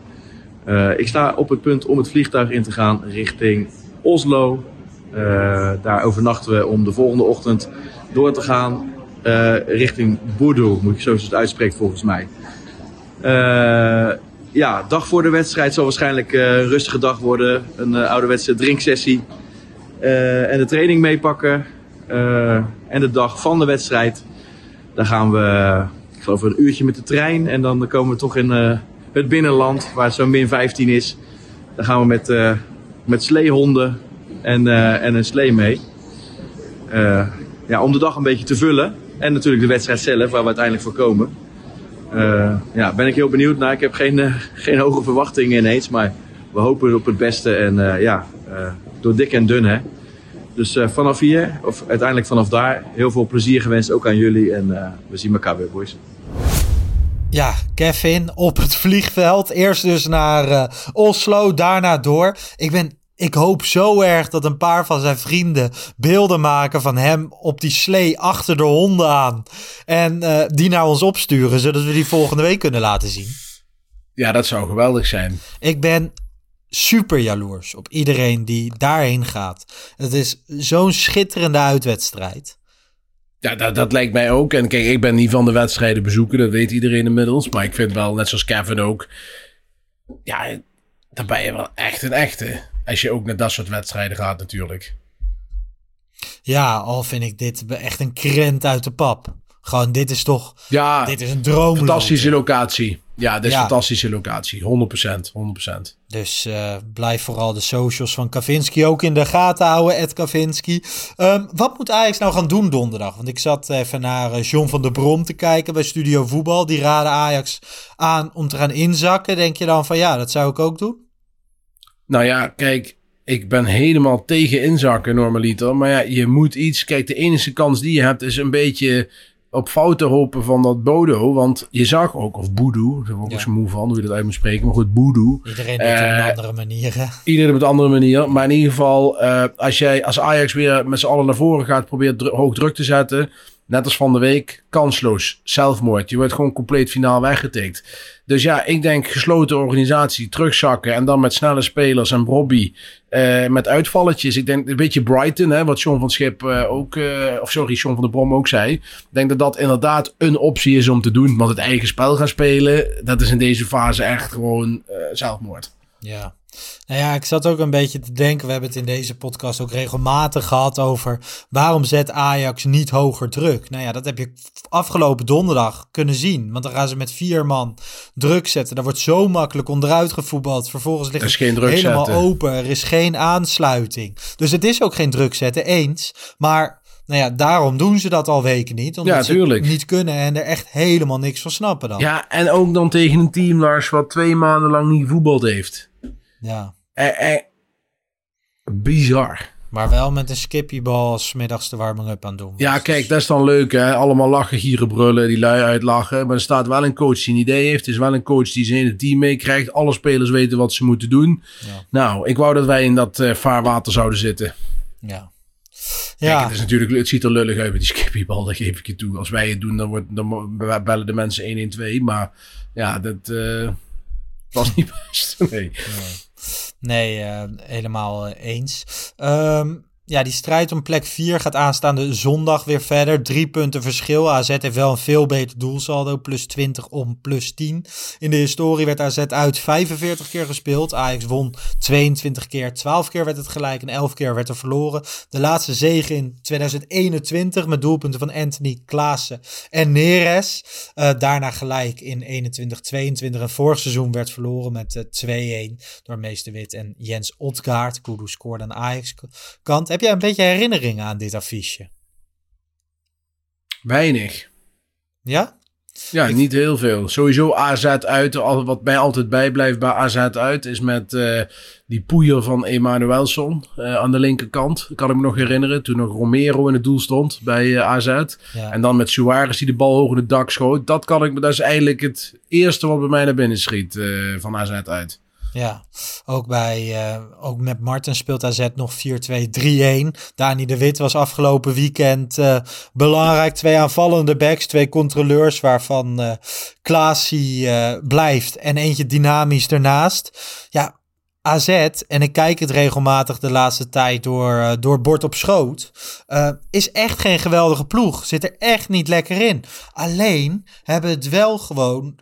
Ik sta op het punt om het vliegtuig in te gaan richting Oslo. Daar overnachten we om de volgende ochtend door te gaan richting Bodø, moet ik zo het uitspreken volgens mij. Dag voor de wedstrijd zal waarschijnlijk een rustige dag worden. Een ouderwetse drinksessie en de training meepakken. En de dag van de wedstrijd, daar gaan we ik geloof een uurtje met de trein en dan komen we toch in... Het binnenland, waar het zo'n min 15 is. Daar gaan we met sleehonden en een slee mee. Om de dag een beetje te vullen. En natuurlijk de wedstrijd zelf, waar we uiteindelijk voor komen. Ben ik heel benieuwd naar. Ik heb geen hoge verwachtingen ineens. Maar we hopen op het beste. En door dik en dun, hè. Dus vanaf hier, of uiteindelijk vanaf daar, heel veel plezier gewenst. Ook aan jullie. En we zien elkaar weer, boys. Ja, Kevin op het vliegveld. Eerst dus naar Oslo, daarna door. Ik hoop zo erg dat een paar van zijn vrienden beelden maken van hem op die slee achter de honden aan. En die naar ons opsturen, zodat we die volgende week kunnen laten zien. Ja, dat zou geweldig zijn. Ik ben super jaloers op iedereen die daarheen gaat. Het is zo'n schitterende uitwedstrijd. Ja, dat lijkt mij ook. En kijk, ik ben niet van de wedstrijden bezoeken. Dat weet iedereen inmiddels. Maar ik vind wel, net zoals Kevin ook... Ja, dan ben je wel echt een echte. Als je ook naar dat soort wedstrijden gaat natuurlijk. Ja, al vind ik dit echt een krent uit de pap. Gewoon, dit is toch... Ja, dit is een droom. Fantastische locatie. Ja, dit is een fantastische locatie. 100%. Dus blijf vooral de socials van Kavinski ook in de gaten houden, @ Kavinski. Wat moet Ajax nou gaan doen donderdag? Want ik zat even naar John van der Brom te kijken bij Studio Voetbal. Die raden Ajax aan om te gaan inzakken. Denk je dan van ja, dat zou ik ook doen? Nou ja, kijk, ik ben helemaal tegen inzakken normaliter. Maar ja, je moet iets... Kijk, de enige kans die je hebt is een beetje... op fouten hopen van dat Bodø. Want je zag ook, of Bodø, daar word ik zo moe van, hoe je dat uit moet spreken. Maar goed, Bodø. Iedereen doet het op een andere manier. Hè? Iedereen op een andere manier. Maar in ieder geval, als Ajax weer met z'n allen naar voren gaat, probeert hoog druk te zetten. Net als van de week, kansloos. Zelfmoord. Je wordt gewoon compleet finaal weggetikt. Dus ja, ik denk gesloten organisatie, terugzakken. En dan met snelle spelers en Robbie. Met uitvalletjes. Ik denk een beetje Brighton, hè, wat John van 't Schip ook... John van der Brom ook zei. Ik denk dat dat inderdaad een optie is om te doen. Want het eigen spel gaan spelen, dat is in deze fase echt gewoon zelfmoord. Ja. Nou ja, ik zat ook een beetje te denken, we hebben het in deze podcast ook regelmatig gehad over waarom zet Ajax niet hoger druk? Nou ja, dat heb je afgelopen donderdag kunnen zien, want dan gaan ze met 4 man druk zetten. Daar wordt zo makkelijk onderuit gevoetbald, vervolgens ligt het helemaal open, er is geen aansluiting. Dus het is ook geen druk zetten, eens, maar... Nou ja, daarom doen ze dat al weken niet. Omdat ze het niet kunnen en er echt helemaal niks van snappen dan. Ja, en ook dan tegen een team, Lars, wat 2 maanden lang niet voetbald heeft. Ja. Bizar. Maar wel met een skippiebal als 's middags de warming-up aan doen. Ja, kijk, dat is dan leuk, hè. Allemaal lachen, gieren, brullen, die lui uitlachen. Maar er staat wel een coach die een idee heeft. Er is wel een coach die zijn hele team meekrijgt. Alle spelers weten wat ze moeten doen. Ja. Nou, ik wou dat wij in dat vaarwater zouden zitten. Ja. Ja. Kijk, het ziet er lullig uit met die skippiebal, dat geef ik je toe. Als wij het doen, dan bellen de mensen 112. Maar ja, dat was niet best. Nee, helemaal eens. Ja, die strijd om plek 4 gaat aanstaande zondag weer verder. 3 punten verschil. AZ heeft wel een veel beter doelsaldo. Plus 20 om plus 10. In de historie werd AZ uit 45 keer gespeeld. Ajax won 22 keer. 12 keer werd het gelijk en 11 keer werd er verloren. De laatste zege in 2021 met doelpunten van Anthony, Klaassen en Neres. Daarna gelijk in 21-22. En vorig seizoen werd verloren met 2-1 door Meester Wit en Jens Otgaard. Kudu scoorde aan Ajax kant. Heb jij een beetje herinneringen aan dit affiche? Weinig. Ja? Ja, niet heel veel. Sowieso AZ uit. Wat mij altijd bijblijft bij AZ uit is met die poeier van Emanuelsson aan de linkerkant. Dat kan ik me nog herinneren. Toen nog Romero in het doel stond bij AZ. Ja. En dan met Suarez die de bal hoog in het dak schoot. Dat is eigenlijk het eerste wat bij mij naar binnen schiet van AZ uit. Ja, ook met Martin speelt AZ nog 4-2-3-1. Dani de Wit was afgelopen weekend belangrijk. 2 aanvallende backs, 2 controleurs waarvan Klaasie blijft en eentje dynamisch ernaast. Ja, AZ, en ik kijk het regelmatig de laatste tijd door bord op schoot, is echt geen geweldige ploeg. Zit er echt niet lekker in. Alleen hebben het wel gewoon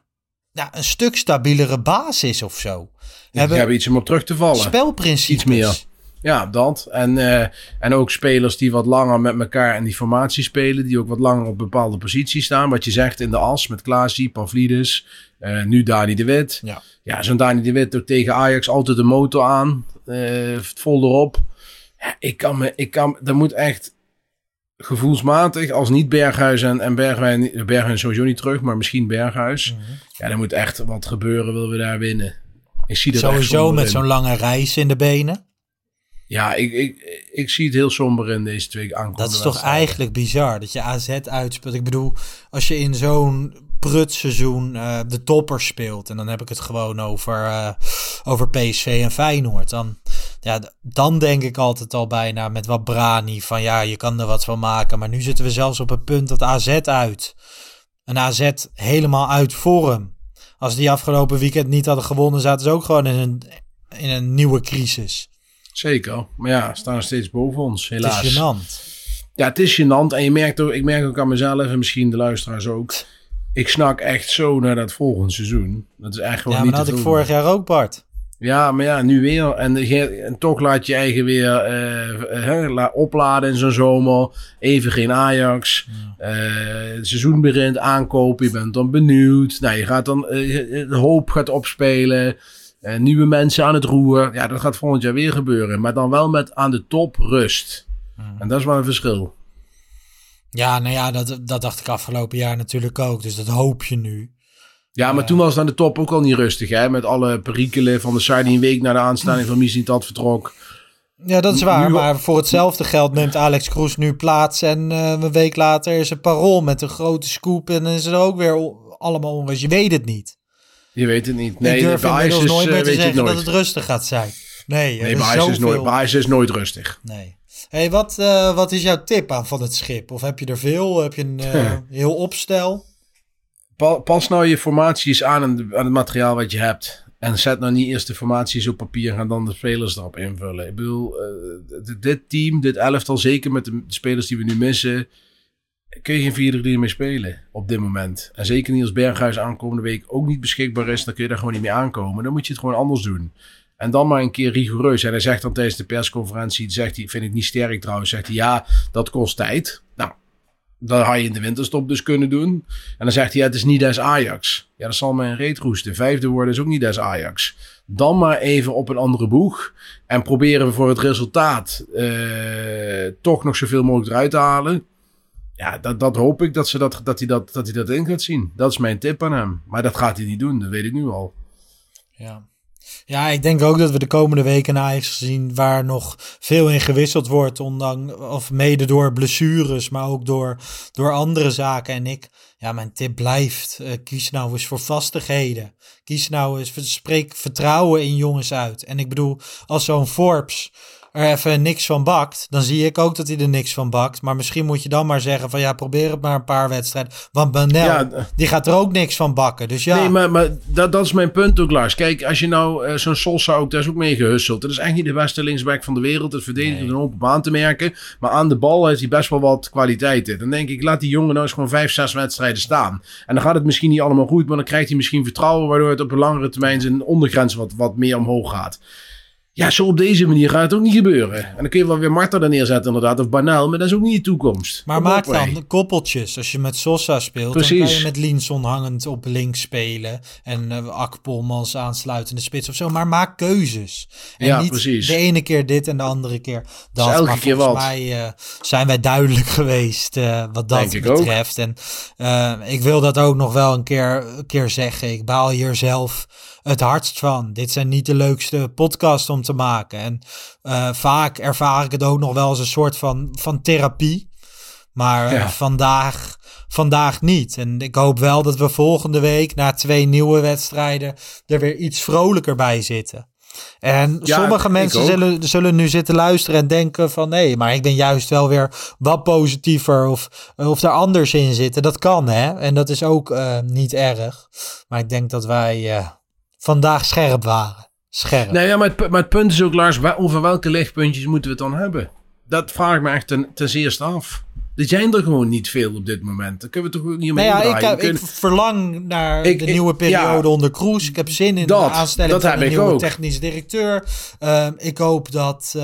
een stuk stabielere basis of zo. Hebben iets om op terug te vallen. Spelprincipes. Iets meer. Ja, dat. En ook spelers die wat langer met elkaar in die formatie spelen. Die ook wat langer op bepaalde posities staan. Wat je zegt in de as met Klaasie, Pavlidis. Nu Dani de Wit. Ja, zo'n Dani de Wit doet tegen Ajax altijd de motor aan. Vol erop. Ja, dat moet echt gevoelsmatig, als niet Berghuis en Bergwijn. Bergwijn sowieso niet terug, maar misschien Berghuis. Mm-hmm. Ja, er moet echt wat gebeuren, willen we daar winnen. Ik zie dat sowieso met zo'n lange reis in de benen. Ja, ik zie het heel somber in deze 2 aankomende. Dat is toch eigenlijk bizar, dat je AZ uitspeelt. Ik bedoel, als je in zo'n prutseizoen de toppers speelt, en dan heb ik het gewoon over PSV en Feyenoord, dan denk ik altijd al bijna met wat brani van ja, je kan er wat van maken. Maar nu zitten we zelfs op het punt dat AZ uit. Een AZ helemaal uit vorm. Als die afgelopen weekend niet hadden gewonnen, zaten ze ook gewoon in een nieuwe crisis. Zeker. Maar ja, staan nog steeds boven ons, helaas. Het is gênant. Ja, het is gênant. En ik merk ook aan mezelf en misschien de luisteraars ook. Ik snak echt zo naar dat volgende seizoen. Dat is echt gewoon niet te doen. Ja, maar dat had ik vorig jaar ook, Bart. Ja, maar ja, nu weer. En toch laat je eigen weer opladen in zo'n zomer. Even geen Ajax. Ja. Het seizoen begint, aankopen. Je bent dan benieuwd. Nou, je gaat dan de hoop gaat opspelen. Nieuwe mensen aan het roer. Ja, dat gaat volgend jaar weer gebeuren. Maar dan wel met aan de top rust. Ja. En dat is wel een verschil. Ja, nou ja, dat dacht ik afgelopen jaar natuurlijk ook. Dus dat hoop je nu. Ja, maar toen was het aan de top ook al niet rustig, hè? Met alle perikelen van de Sardi die een week na de aanstaande van Mislintat vertrok. Ja, dat is waar. Maar voor hetzelfde geld neemt Alex Kroes nu plaats. En een week later is er Parool met een grote scoop. En dan is er ook weer allemaal onrust. Je weet het niet. Je weet het niet. Nee, ik durf inmiddels nooit meer te zeggen dat het rustig gaat zijn. Nee, maar IJs is nooit rustig. Nee. Hey, wat is jouw tip aan Van 't Schip? Of heb je er veel? Heb je een heel opstel? Pas nou je formaties aan het materiaal wat je hebt. En zet nou niet eerst de formaties op papier en ga dan de spelers erop invullen. Ik bedoel, dit elftal, zeker met de spelers die we nu missen, kun je geen 4-3 mee spelen op dit moment. En zeker niet als Berghuis aankomende week ook niet beschikbaar is, dan kun je daar gewoon niet mee aankomen. Dan moet je het gewoon anders doen. En dan maar een keer rigoureus. En hij zegt dan tijdens de persconferentie, zegt hij, vind ik niet sterk trouwens, zegt hij, ja, dat kost tijd. Nou, dat had je in de winterstop dus kunnen doen. En dan zegt hij, ja, het is niet des Ajax. Ja, dat zal mij een reet roesten. 5e worden is ook niet des Ajax. Dan maar even op een andere boeg. En proberen we voor het resultaat toch nog zoveel mogelijk eruit te halen. Ja, dat hoop ik dat hij dat in gaat zien. Dat is mijn tip aan hem. Maar dat gaat hij niet doen, dat weet ik nu al. Ja. Ja, ik denk ook dat we de komende weken naar Ajax zien waar nog veel in gewisseld wordt. Mede door blessures, maar ook door andere zaken. En mijn tip blijft, kies nou eens voor vastigheden. Kies nou eens, spreek vertrouwen in jongens uit. En ik bedoel, als zo'n Forbes er even niks van bakt, dan zie ik ook dat hij er niks van bakt. Maar misschien moet je dan maar zeggen van ja, probeer het maar een paar wedstrijden. Want Banel, die gaat er ook niks van bakken. Dus ja. Nee, maar dat is mijn punt ook, Lars. Kijk, als je nou zo'n Sosa ook, daar is ook mee gehusteld. Dat is echt niet de beste linksback van de wereld. Het verdedigen een open baan te merken. Maar aan de bal heeft hij best wel wat kwaliteiten. Dan denk ik, laat die jongen nou eens gewoon 5-6 wedstrijden staan. En dan gaat het misschien niet allemaal goed, maar dan krijgt hij misschien vertrouwen, waardoor het op een langere termijn zijn ondergrens wat meer omhoog gaat. Ja, zo op deze manier gaat het ook niet gebeuren. En dan kun je wel weer Marta er neerzetten inderdaad, of Banel, maar dat is ook niet de toekomst. Maar maak dan koppeltjes. Als je met Sosa speelt, precies, dan kan je met Linson hangend op links spelen. En Akpom als aansluitende spits of zo. Maar maak keuzes. En ja, niet precies de ene keer dit en de andere keer dat. Dus elke maar keer volgens mij zijn wij duidelijk geweest wat dat betreft. En ik wil dat ook nog wel een keer zeggen. Ik baal hier zelf het hardst van. Dit zijn niet de leukste podcasts om te maken. En vaak ervaar ik het ook nog wel als een soort van therapie. Maar vandaag niet. En ik hoop wel dat we volgende week na 2 nieuwe wedstrijden er weer iets vrolijker bij zitten. En sommige mensen zullen nu zitten luisteren en denken van nee, maar ik ben juist wel weer wat positiever of daar anders in zitten. Dat kan, hè. En dat is ook niet erg. Maar ik denk dat wij vandaag scherp waren. Scherp. Nou ja, maar het punt is ook, Lars, over welke lichtpuntjes moeten we het dan hebben? Dat vraag ik me echt ten zeerste af. Er zijn er gewoon niet veel op dit moment. Daar kunnen we toch ook niet omheen draaien. Ik verlang naar de nieuwe periode onder Kroes. Ik heb zin in de aanstelling van een nieuwe technisch directeur. Ik hoop dat...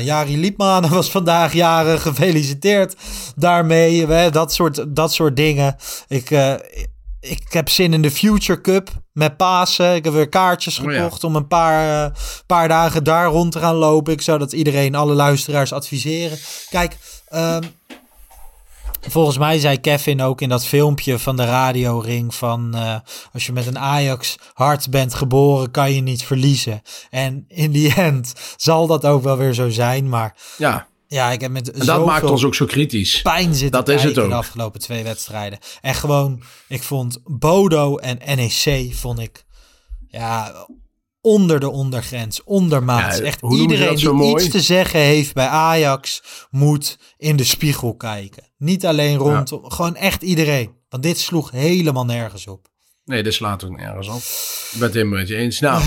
Jari Liepman was vandaag jaren gefeliciteerd daarmee. Dat soort dingen. Ik heb zin in de Future Cup met Pasen. Ik heb weer kaartjes gekocht om een paar dagen daar rond te gaan lopen. Ik zou dat iedereen, alle luisteraars, adviseren. Kijk, volgens mij zei Kevin ook in dat filmpje van de radioring van... als je met een Ajax hart bent geboren, kan je niet verliezen. En in the end zal dat ook wel weer zo zijn, maar... Ja. Ja, ik heb met en dat maakt ons ook zo kritisch. Pijn zitten dat is het ook in de afgelopen 2 wedstrijden. En gewoon, ik vond Bodø en NEC onder de ondergrens, ondermaats. Ja, echt iedereen die iets te zeggen heeft bij Ajax moet in de spiegel kijken. Niet alleen rondom, gewoon echt iedereen. Want dit sloeg helemaal nergens op. Nee, dit slaat ook nergens op. Ik ben het helemaal met je eens. Nou,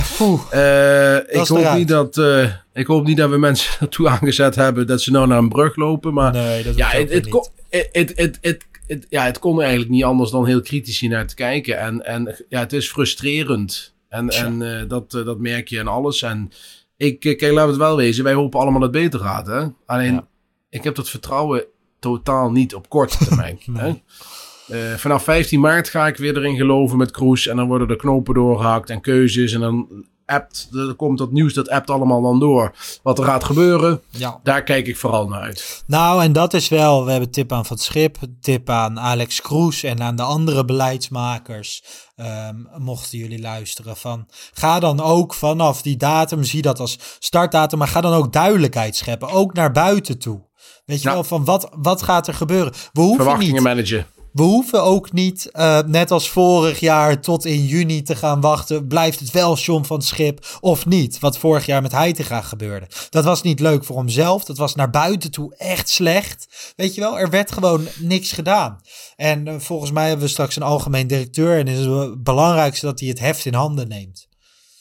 ik hoop niet dat we mensen ertoe aangezet hebben dat ze nou naar een brug lopen. Maar nee, dat het kon eigenlijk niet anders dan heel kritisch hier naar te kijken. En het is frustrerend. En dat merk je en alles. En kijk, laten we het wel wezen. Wij hopen allemaal dat het beter gaat. Hè? Alleen, ik heb dat vertrouwen totaal niet op korte termijn. Nee. Hè? Vanaf 15 maart ga ik weer erin geloven met Kroes. En dan worden er knopen doorgehakt en keuzes. En dan komt dat nieuws, dat appt allemaal dan door. Wat er gaat gebeuren, daar kijk ik vooral naar uit. Nou, en dat is wel... We hebben tip aan Van 't Schip, tip aan Alex Kroes... en aan de andere beleidsmakers... mochten jullie luisteren van... Ga dan ook vanaf die datum... Zie dat als startdatum... Maar ga dan ook duidelijkheid scheppen. Ook naar buiten toe. Weet je wel, van wat gaat er gebeuren? We hoeven verwachtingen managen. We hoeven ook niet, net als vorig jaar, tot in juni te gaan wachten. Blijft het wel John van 't Schip of niet? Wat vorig jaar met Heitinga gebeurde. Dat was niet leuk voor hemzelf. Dat was naar buiten toe echt slecht. Weet je wel, er werd gewoon niks gedaan. En volgens mij hebben we straks een algemeen directeur. En is het belangrijkste dat hij het heft in handen neemt.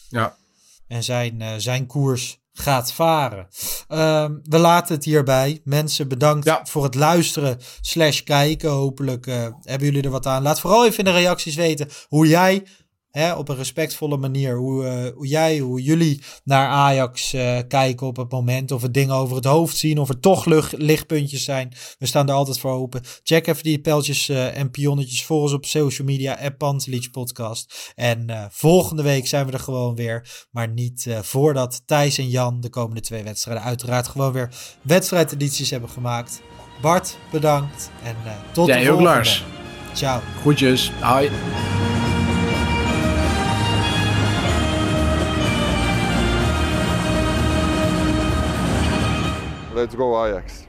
Ja. En zijn koers gaat varen. We laten het hierbij. Mensen, bedankt voor het luisteren /kijken. Hopelijk hebben jullie er wat aan. Laat vooral even in de reacties weten hoe jij, op een respectvolle manier, hoe jullie naar Ajax kijken op het moment. Of het dingen over het hoofd zien. Of er toch lichtpuntjes zijn. We staan er altijd voor open. Check even die pijltjes en pionnetjes. Volg ons op social media. @Pantelic Podcast. En volgende week zijn we er gewoon weer. Maar niet voordat Thijs en Jan de komende 2 wedstrijden uiteraard gewoon weer wedstrijdedities hebben gemaakt. Bart, bedankt. En tot de volgende. Jij ook, Lars. Ciao. Groetjes. Hoi. Let's go Ajax.